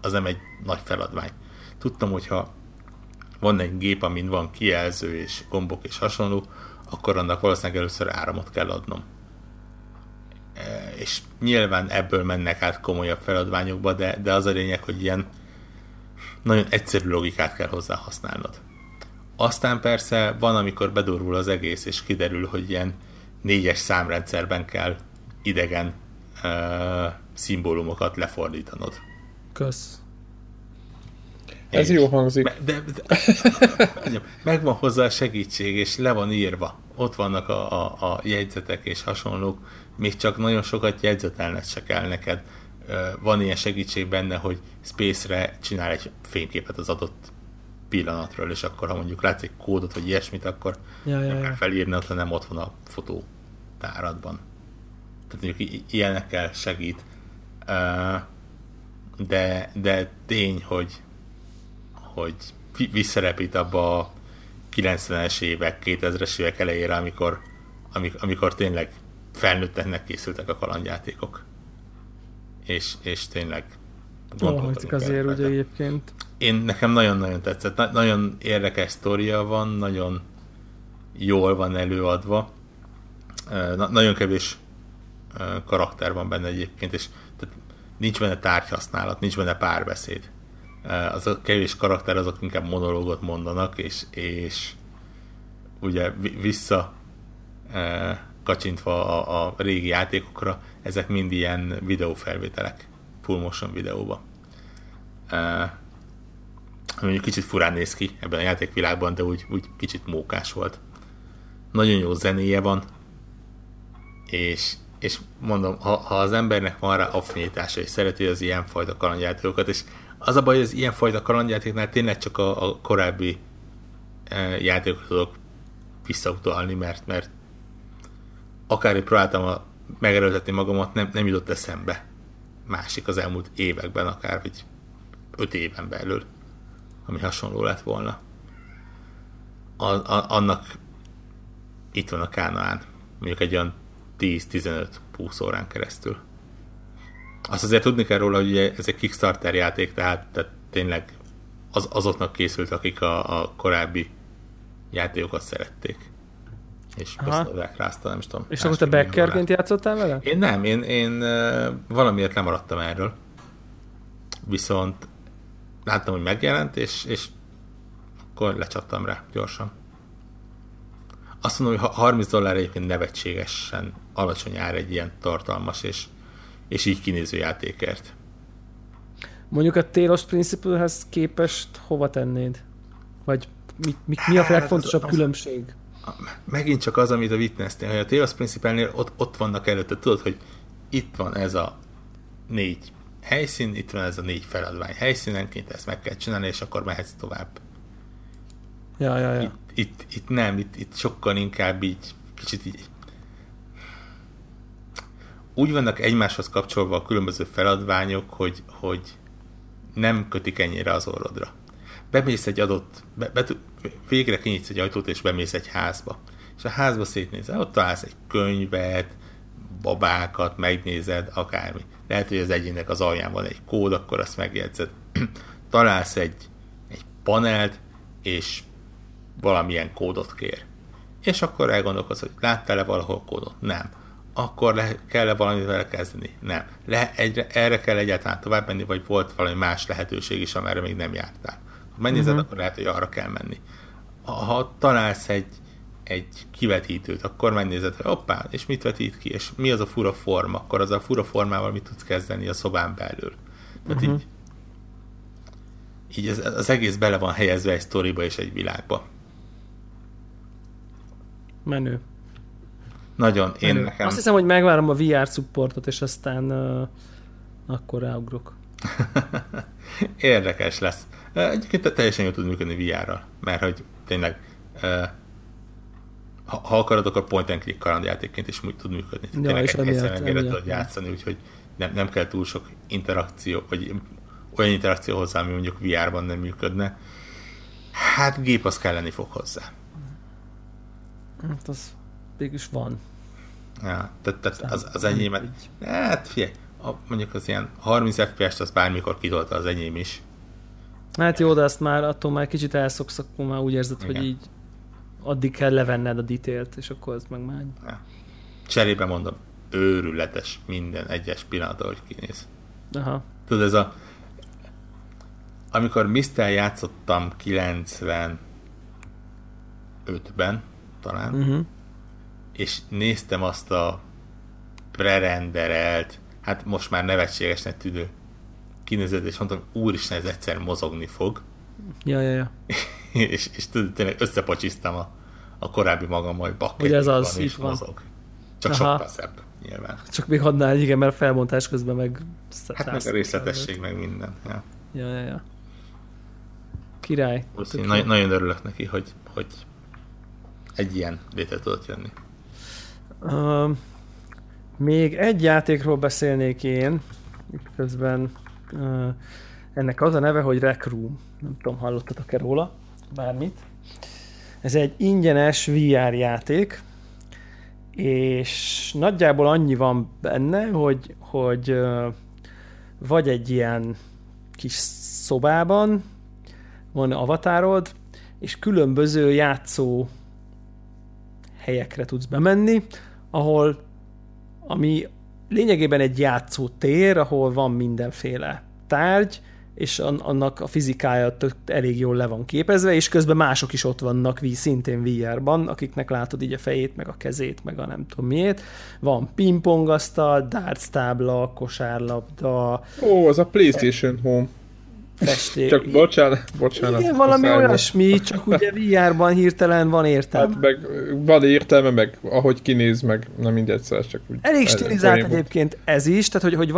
Az nem egy nagy feladvány. Tudtam, hogyha van egy gép, amin van kijelző és gombok és hasonló, akkor annak valószínűleg először áramot kell adnom. És nyilván ebből mennek át komolyabb feladványokba, de az a lényeg, hogy ilyen nagyon egyszerű logikát kell hozzá használnod. Aztán persze van, amikor bedurvul az egész, és kiderül, hogy ilyen 4-es számrendszerben kell idegen szimbólumokat lefordítanod. Kösz. Ez jó hangzik. De megvan hozzá a segítség, és le van írva. Ott vannak a jegyzetek és hasonlók. Még csak nagyon sokat jegyzetelned se kell neked. Van ilyen segítség benne, hogy Space-re csinál egy fényképet az adott pillanatról, és akkor ha mondjuk látsz egy kódot, vagy ilyesmit, akkor nem kell felírni, hanem ott van a fotótáradban. Tehát mondjuk ilyenekkel segít. De tény, hogy visszarepít abba a 90-es évek, 2000-es évek elejére, amikor tényleg felnőtteknek készültek a kalandjátékok. És tényleg gondolkodik azért ugye egyébként. Nekem nagyon-nagyon tetszett. Nagyon érdekes sztória van, nagyon jól van előadva. Nagyon kevés karakter van benne egyébként, és tehát nincs benne tárgyhasználat, nincs benne párbeszéd. Az a kevés karakter, azok inkább monológot mondanak, és ugye vissza kacsintva a régi játékokra, ezek mind ilyen videófelvételek, full motion videóba. Mondjuk kicsit furán néz ki ebben a játékvilágban, de úgy kicsit mókás volt. Nagyon jó zenéje van, és mondom, ha az embernek van rá affinitása, és szereti az ilyenfajta kalandjátékokat, és az a baj, hogy az ilyenfajta kalandjátéknál tényleg csak a korábbi játékokat tudok visszautalni, mert akárhogy próbáltam megerőltetni magamat, nem jutott eszembe másik az elmúlt években, akár vagy 5 éven belül, ami hasonló lett volna. Annak itt van a Kánaán, mondjuk egy olyan 10-15-20 órán keresztül. Azt azért tudni kell róla, hogy ugye ez egy Kickstarter játék, tehát tényleg azoknak készült, akik a korábbi játékokat szerették. És beszélek rázta, nem is tudom. És akkor te backerként játszottál vele? Én nem, én valamiért lemaradtam erről. Viszont láttam, hogy megjelent, és akkor lecsaptam rá gyorsan. Azt mondom, hogy $30 egyébként nevetségesen alacsony ár egy ilyen tartalmas és így kinéző játékért. Mondjuk a Talos Principle-hez képest hova tennéd? Vagy mi a legfontosabb különbség? Megint csak az, amit a Witness-nél, hogy a Talos Principle-nél ott vannak előtte. Tudod, hogy itt van ez a 4 helyszín, itt van ez a 4 feladvány helyszínenként, ezt meg kell csinálni, és akkor mehetsz tovább. Ja. Itt nem, itt sokkal inkább így, kicsit így úgy vannak egymáshoz kapcsolva a különböző feladványok, hogy nem kötik ennyire az orrodra. Bemész egy adott, végre kinyitsz egy ajtót, és bemész egy házba. És a házba szétnézel, ott találsz egy könyvet, babákat, megnézed, akármi. Lehet, hogy az egyének az alján van egy kód, akkor azt megjegyzed. Találsz egy panelt, és valamilyen kódot kér. És akkor elgondolkozz, hogy láttál-e valahol kódot? Nem. Akkor kell-e valamit vele kezdeni? Nem. Erre kell egyáltalán tovább menni, vagy volt valami más lehetőség is, amerre még nem jártál. Ha megnézed, akkor lehet, hogy arra kell menni. Ha találsz egy kivetítőt, akkor megnézed, hogy hoppá, és mit vetít ki, és mi az a fura forma, akkor az a fura formával mit tudsz kezdeni a szobán belül. Tehát így az egész bele van helyezve egy sztoriba és egy világba. Menő. Nagyon, én nekem... Azt hiszem, hogy megvárom a VR supportot, és aztán akkor ráugrok. Érdekes lesz. Egyébként teljesen jól tud működni VR-ral, mert hogy tényleg ha akarod, akkor point and click kalandjátékként is tud működni. Ja, tényleg és egyszerűen tudod játszani, úgyhogy nem kell túl sok interakció, vagy olyan interakció hozzá, ami mondjuk VR-ban nem működne. Hát gép az kell lenni fog hozzá. Hát az... mégis van. Ja, tehát az enyémet... Hát figyelj, mondjuk az ilyen 30 FPS-t az bármikor kidolta az enyém is. Hát jó, de azt már attól már kicsit elszoksz, akkor már úgy érzed, igen, hogy így addig kell levenned a detailt, és akkor ez meg már... Ja. Cserébe mondom, őrületes minden egyes pillanat, ahogy kinéz. Aha. Tudod, ez a... Amikor Mist-tel játszottam 95-ben talán, uh-huh, és néztem azt a prerenderelt, hát most már nevetségesnek tűnő kinézet, és mondtam, úristen, ez egyszer mozogni fog. Ja. és tényleg összepacsiztam a korábbi magam, hogy bakker, ez az, van, és van. Mozog. Csak sokkal szebb, nyilván. Csak még hadnál, igen, mert a felbontás közben meg... Hát meg a részletesség, meg minden. Ja. Ja. Király. Nagyon örülök neki, hogy egy ilyen létre tudott jönni. Még egy játékról beszélnék én, közben ennek az a neve, hogy Rec Room. Nem tudom, hallottatok-e róla bármit. Ez egy ingyenes VR játék, és nagyjából annyi van benne, hogy vagy egy ilyen kis szobában van avatárod, és különböző játszó helyekre tudsz bemenni, ahol ami lényegében egy játszótér, ahol van mindenféle tárgy, és annak a fizikája elég jól le van képezve, és közben mások is ott vannak szintén VR-ban, akiknek látod így a fejét, meg a kezét, meg a nem tudom miért. Van pingpongasztal, darts tábla, kosárlabda... Ó, az a PlayStation Home. Festék. Csak bocsánat. Igen, valami olyasmi, csak ugye VR-ban hirtelen van értelme. Hát meg van értelme, meg ahogy kinéz, meg nem mindegy, szóval csak úgy... Elég stilizált egyébként ez is, tehát hogy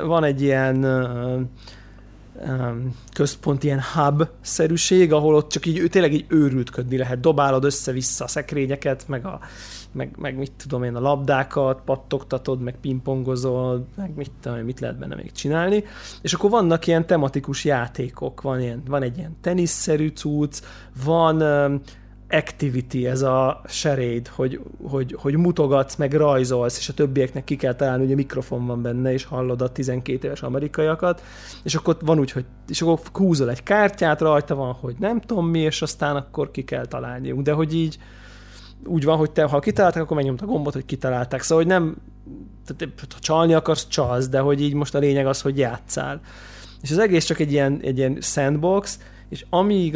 van egy ilyen központ, ilyen hub-szerűség, ahol ott csak így tényleg így őrültködni lehet. Dobálod össze-vissza a szekrényeket, meg mit tudom én, a labdákat, pattogtatod, meg pingpongozol, meg mit tudom én, mit lehet benne még csinálni. És akkor vannak ilyen tematikus játékok. Van egy ilyen teniszszerű cucc, van activity, ez a charade, hogy mutogatsz, meg rajzolsz, és a többieknek ki kell találni, ugye mikrofon van benne, és hallod a 12 éves amerikaiakat, és akkor van úgy, hogy és akkor húzol egy kártyát, rajta van, hogy nem tudom mi, és aztán akkor ki kell találniuk. De hogy így úgy van, hogy te, ha kitalálták, akkor megnyomd a gombot, hogy kitalálták. Szóval, hogy nem, ha csalni akarsz, csalsz, de hogy így most a lényeg az, hogy játsszál. És az egész csak egy ilyen sandbox, és ami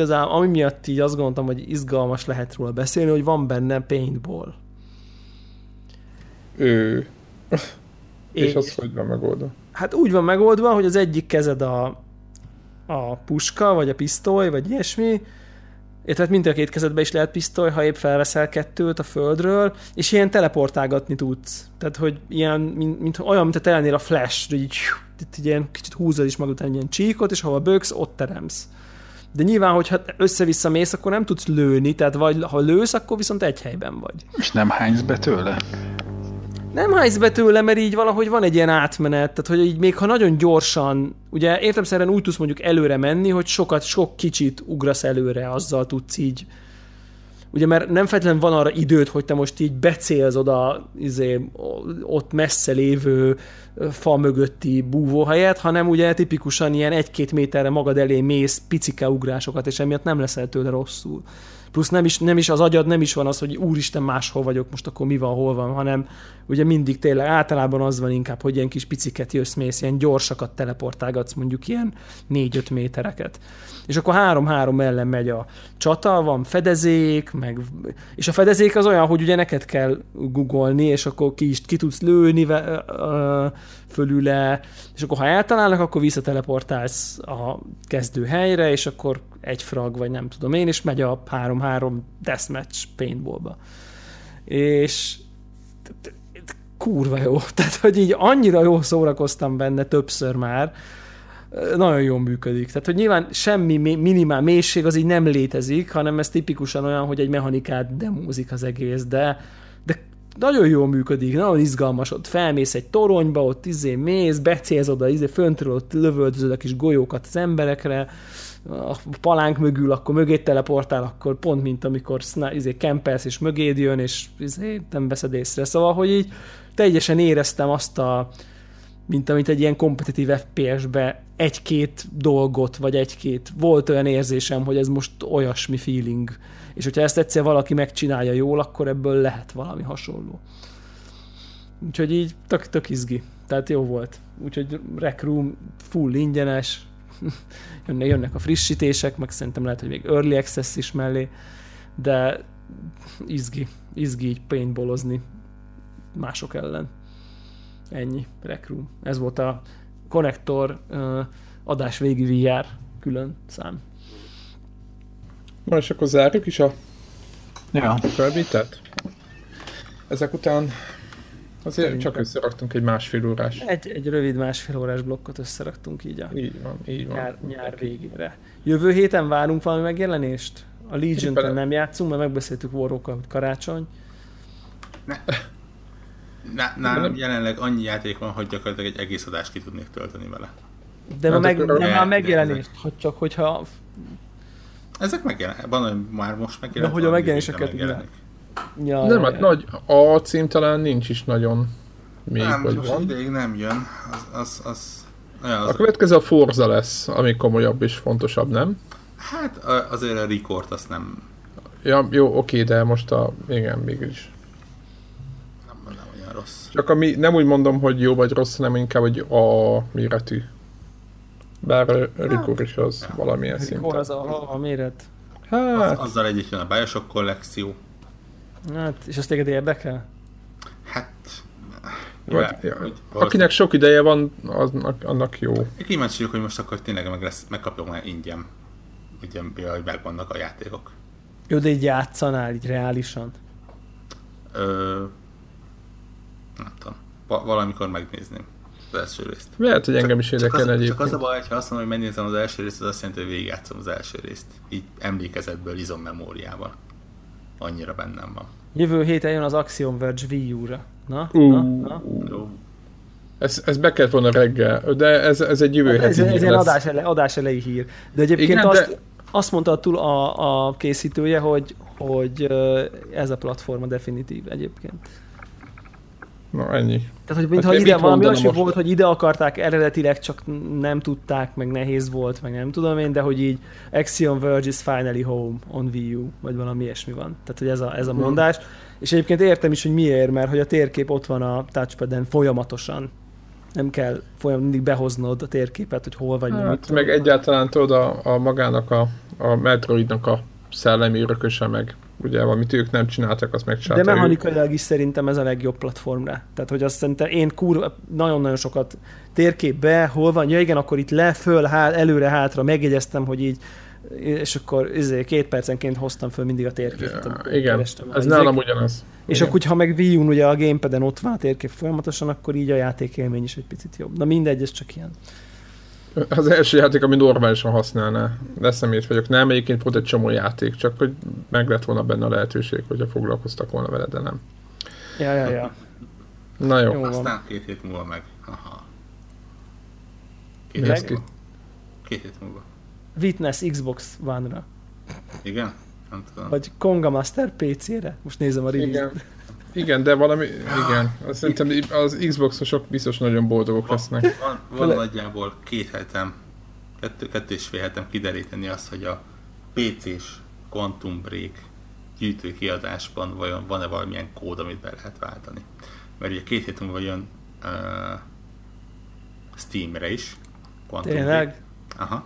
miatt így azt gondoltam, hogy izgalmas lehet róla beszélni, hogy van benne paintball. És az hogy van megoldva? Hát úgy van megoldva, hogy az egyik kezed a puska, vagy a pisztoly, vagy ilyesmi, tehát mind a két kezedben is lehet pisztoly, ha épp felveszel kettőt a földről, és ilyen teleportálgatni tudsz. Tehát, hogy ilyen, mint olyan, mint a telnél a flash, így ilyen kicsit húzod is magad után ilyen csíkot, és hova böksz, ott teremsz. De nyilván, hogyha össze-vissza mész, akkor nem tudsz lőni, tehát vagy ha lősz, akkor viszont egy helyben vagy. És nem hánysz be tőle? Nem hánysz be tőle, mert így valahogy van egy ilyen átmenet, tehát hogy így még ha nagyon gyorsan, ugye értelemszerűen úgy tudsz mondjuk előre menni, hogy sok kicsit ugrasz előre, azzal tudsz így, ugye mert nem feltétlenül van arra időd, hogy te most így becélsz oda ott messze lévő fa mögötti búvóhelyet, hanem ugye tipikusan ilyen 1-2 méterre magad elé mész picike ugrásokat, és emiatt nem leszel tőle rosszul. Plusz nem is az agyad, nem is van az, hogy úristen, máshol vagyok, most akkor mi van, hol van, hanem ugye mindig tényleg általában az van inkább, hogy ilyen kis piciket jössz-mész, ilyen gyorsakat teleportálgatsz, mondjuk ilyen 4-5 métereket. És akkor 3-3 ellen megy a csata, van fedezék, és a fedezék az olyan, hogy ugye neked kell googolni, és akkor ki tudsz lőni fölüle, és akkor ha eltalálnak, akkor visszateleportálsz a kezdő helyre, és akkor egy frag, vagy nem tudom én, és megy a 3-3 deathmatch paintballba. És kurva jó. Tehát, hogy így annyira jól szórakoztam benne többször már, nagyon jól működik. Tehát, hogy nyilván semmi minimál mélység az így nem létezik, hanem ez tipikusan olyan, hogy egy mechanikát demózik az egész, de nagyon jól működik, nagyon izgalmas, ott felmész egy toronyba, ott mész, becélzod, föntről ott lövöldözöd a kis golyókat az emberekre, a palánk mögül, akkor mögé teleportál, akkor pont mint amikor kempelsz és mögéd jön, és nem veszed észre. Szóval, hogy így teljesen éreztem azt a, mint amit egy ilyen kompetitív FPS-be egy-két dolgot, vagy egy-két, volt olyan érzésem, hogy ez most olyasmi feeling, és hogyha ezt egyszer valaki megcsinálja jól, akkor ebből lehet valami hasonló. Úgyhogy így tök izgi. Tehát jó volt. Úgyhogy Rec Room full ingyenes, jönnek a frissítések, meg szerintem lehet, hogy még Early Access is mellé, de izgi így paintballozni mások ellen. Ennyi, Rec Room. Ez volt a Kolektor adás végi VR külön szám. Na, és akkor zárjuk is a felvételt. Ezek után azért szerintem csak összeraktunk egy másfél órás. Egy rövid másfél órás blokkot összeraktunk így a így van. Nyár végére. Jövő héten várunk valami megjelenést? A Legion-től nem játszunk, mert megbeszéltük Warhawkkal, hogy karácsony. Nálam jelenleg annyi játék van, hogy gyakorlatilag egy egész adást ki tudnék tölteni vele. De már megjelenést, hogy csak hogyha... Ezek megjelenek, van, már most megjelenek. De hogy a megjelenéseket megjelenik. Ja, nem, hát nagy, a cím talán nincs is nagyon még, nem, vagy van. Ideig nem jön. Az a következő a Forza lesz, ami komolyabb és fontosabb, nem? Hát azért a Record azt nem... Ja, jó, oké, de most igen, mégis. Nem olyan rossz. Csak ami, nem úgy mondom, hogy jó vagy rossz, hanem inkább, hogy a méretű. Bár a Record is az valamilyen szinten. Record az a méret. Hát... Azzal egyik jön a Bioshock kollekció. Hát, és azt téged érdekel? Hát... Akinek sok ideje van, annak jó. Én kíváncsi vagyok, hogy most akkor tényleg megkapjam már ingyen. Ugye, hogy megvannak a játékok. Jó, de így játszanál, így reálisan? Nem tudom. Valamikor megnézném az első részt. Lehet, hogy engem is érdekel egyébként. Csak az a baj, ha azt mondom, hogy megnézem az első részt, az azt jelenti, hogy végigjátszom az első részt. Így emlékezetből, izommemóriával. Annyira bennem van. Jövő héten jön az Axiom Verge Wii U-ra. Na? Ez be kellett volna reggel, de ez egy jövő heti hír. Ez egy adás elejé hír. De egyébként igen, azt mondta túl a készítője, hogy ez a platforma definitív egyébként. Na, ennyi. Tehát, hogy mintha hát ide valami olyasmi volt, hogy ide akarták eredetileg, csak nem tudták, meg nehéz volt, meg nem tudom én, de hogy így Axiom Verge is finally home on Wii U, vagy valami ilyesmi van. Tehát, hogy ez a mondás. És egyébként értem is, hogy miért, mert hogy a térkép ott van a touchpaden folyamatosan. Nem kell mindig behoznod a térképet, hogy hol vagy. Hát, meg egyáltalán tudod a magának a Metroidnak a szellemi örököse meg. Ugye, amit ők nem csináltak, azt megcsinálta. De mechanikailag is szerintem ez a legjobb platformra. Tehát, hogy azt szerintem én nagyon-nagyon sokat térképbe, hol van, ja igen, akkor itt le, föl, előre-hátra megjegyeztem, hogy így, és akkor 2 percenként hoztam föl mindig a térképet. Ja, igen, ez nálam ugyanaz. És igen. Akkor, ha meg Wii U-n ugye a gamepad-en ott van a térkép folyamatosan, akkor így a játékélmény is egy picit jobb. Na mindegy, ez csak ilyen. Az első játék, ami normálisan használná, de szemét vagyok. Nem, egyébként volt egy csomó játék, csak hogy meg lett volna benne a lehetőség, hogyha foglalkoztak volna vele, de nem. Ja. Na jó. Aztán 2 hét múlva meg. Aha. 2 hét múlva. Witness Xbox One-ra. Igen? Nem tudom. Vagy Konga Master PC-re? Most nézem a review-t. Igen, de valami... Igen. Azt szerintem az Xbox-osok biztos nagyon boldogok lesznek. Van nagyjából 2 hetem, 2,5 hetem kideríteni azt, hogy a PC-s Quantum Break gyűjtőkiadásban vajon van-e valamilyen kód, amit be lehet váltani. Mert ugye 2 hét múlva jön Steamre is. Quantum Break. Aha.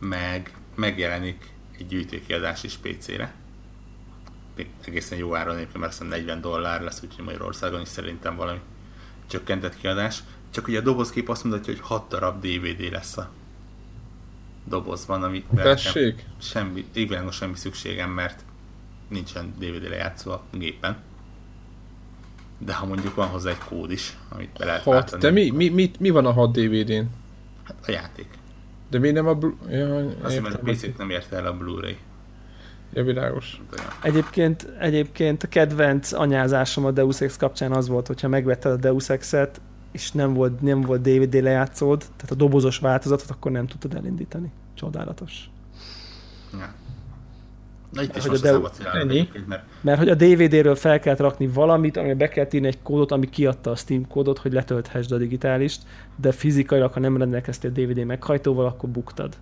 Meg megjelenik egy gyűjtőkiadás is PC-re. Egészen jó áron éppen, mert szerintem $40 lesz, úgyhogy Magyarországon is szerintem valami csökkentett kiadás. Csak ugye a dobozkép azt mondhatja, hogy 6 darab DVD lesz a dobozban, ami égvilágon semmi szükségem, mert nincsen DVD lejátszó a gépen. De ha mondjuk van hozzá egy kód is, amit be lehet váltani. De mi van a 6 DVD-n? Hát a játék. De mi nem a Blu-ray? Azt mondom, a PC-t nem érte el a Blu-ray. Ja, világos. Egyébként a kedvenc anyázásom a Deus Ex kapcsán az volt, hogyha megvetted a Deus Exet, és nem volt DVD lejátszód, tehát a dobozos változatot, akkor nem tudtad elindítani. Csodálatos. Ja. Na itt is most az egyébként, mert hogy a DVD-ről fel kell rakni valamit, amire be kell írni egy kódot, ami kiadta a Steam kódot, hogy letölthesd a digitálist, de fizikailag, ha nem rendelkeztél DVD meghajtóval, akkor buktad.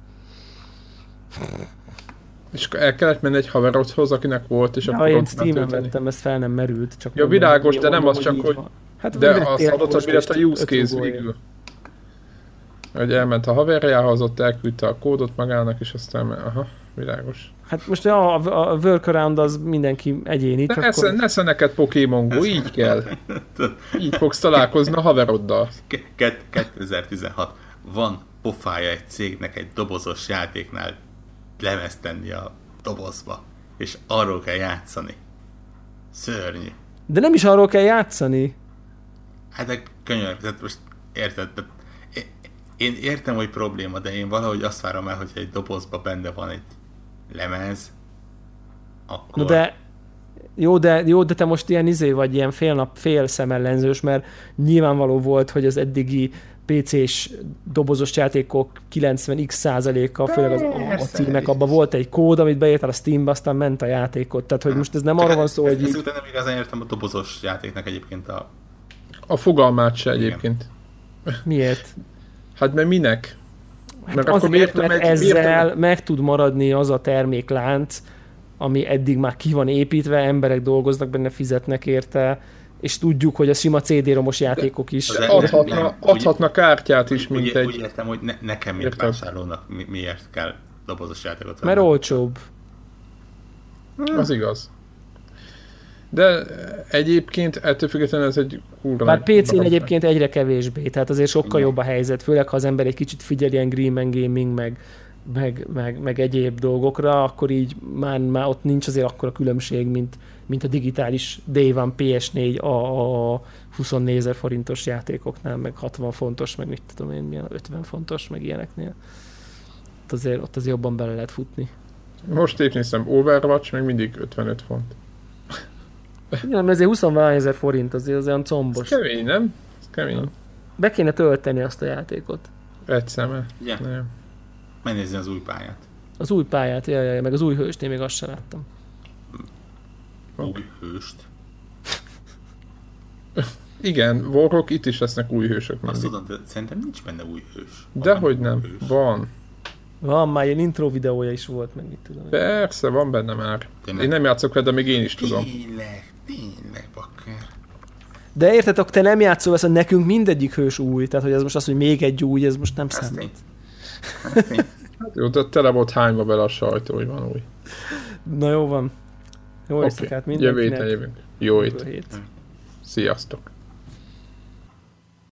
És akkor el kellett menni egy haverodhoz, akinek volt, és akkor ott nem Steam-en vettem, ez fel nem merült. Csak ja, világos, de nem az csak, hogy... Hát, de az adott, hogy a use case végül. Hogy elment a haverjához, ott elküldte a kódot magának, és aztán... Aha, világos. Hát most a workaround az mindenki egyéni. De akkor... nesze neked Pokémon Go, így kell. Így fogsz találkozni a haveroddal. 2016. Van pofája egy cégnek egy dobozos játéknál lemezt tenni a dobozba, és arról kell játszani. Szörnyű. De nem is arról kell játszani. Hát de könyörg, tehát most érted, de én értem, hogy probléma, de én valahogy azt várom el, hogy egy dobozba benne van egy lemez, akkor... No de, jó, de te most ilyen izé vagy, ilyen fél nap, fél szemellenzős, mert nyilvánvaló volt, hogy az eddigi PC-s dobozos játékok 90x%-a, főleg a címek, abban volt egy kód, amit beírtál a Steambe, aztán ment a játékot. Tehát, hogy most ez nem arra van szó, hogy... Ezt utána nem igazán értem a dobozos játéknak egyébként a... A fogalmát se egyébként. Miért? Hát mert minek? Mert azért, mert ezzel meg tud maradni az a terméklánc, ami eddig már ki van építve, emberek dolgoznak benne, fizetnek érte, és tudjuk, hogy a sima CD-romos játékok is. Adhatna kártyát is, mint egy... Úgy értem, hogy nekem, mint vásárlónak miért kell dobozos játékot venni. Mert olcsóbb. Az igaz. De egyébként ettől függetlenül ez egy kurva... Bár PC-n egyébként egyre kevésbé, tehát azért sokkal jobb a helyzet, főleg ha az ember egy kicsit figyel ilyen Green Man Gaming, meg egyéb dolgokra, akkor így már ott nincs azért akkora különbség, mint a digitális D1 PS4 a 24 000 forintos játékoknál, meg 60 fontos, meg mit tudom én milyen, 50 fontos, meg ilyeneknél. Ott azért jobban bele lehet futni. Most épp néztem, Overwatch még mindig 55 font. Nem, ezért 20 000 forint, azért az olyan combos. Ez kemény, nem? Ez kemény. Be kéne tölteni azt a játékot. Egyszerűen. Yeah. Megnézni az új pályát. Az új pályát, jaj, meg az új hőst, én még azt sem láttam. Új hőst? Igen, Warhawk, itt is lesznek új hősök. Azt tudom, de szerintem nincs benne új hős. Dehogy nem, hős. Van. Van, már ilyen intro videója is volt, meg mit tudom. Persze, van benne már. Tényleg. Én nem játszok vele, de még én is tudom. Tényleg, bakker. De értetek, te nem játszol, viszont nekünk mindegyik hős új, tehát hogy ez most az, hogy még egy új, ez most nem számít. Hát jó, de tele volt hányba bele a sajtó, hogy van új. Na jó van. Jó éjszakát mindenkinek. Jövő héten jövünk. Jó éjt. Sziasztok.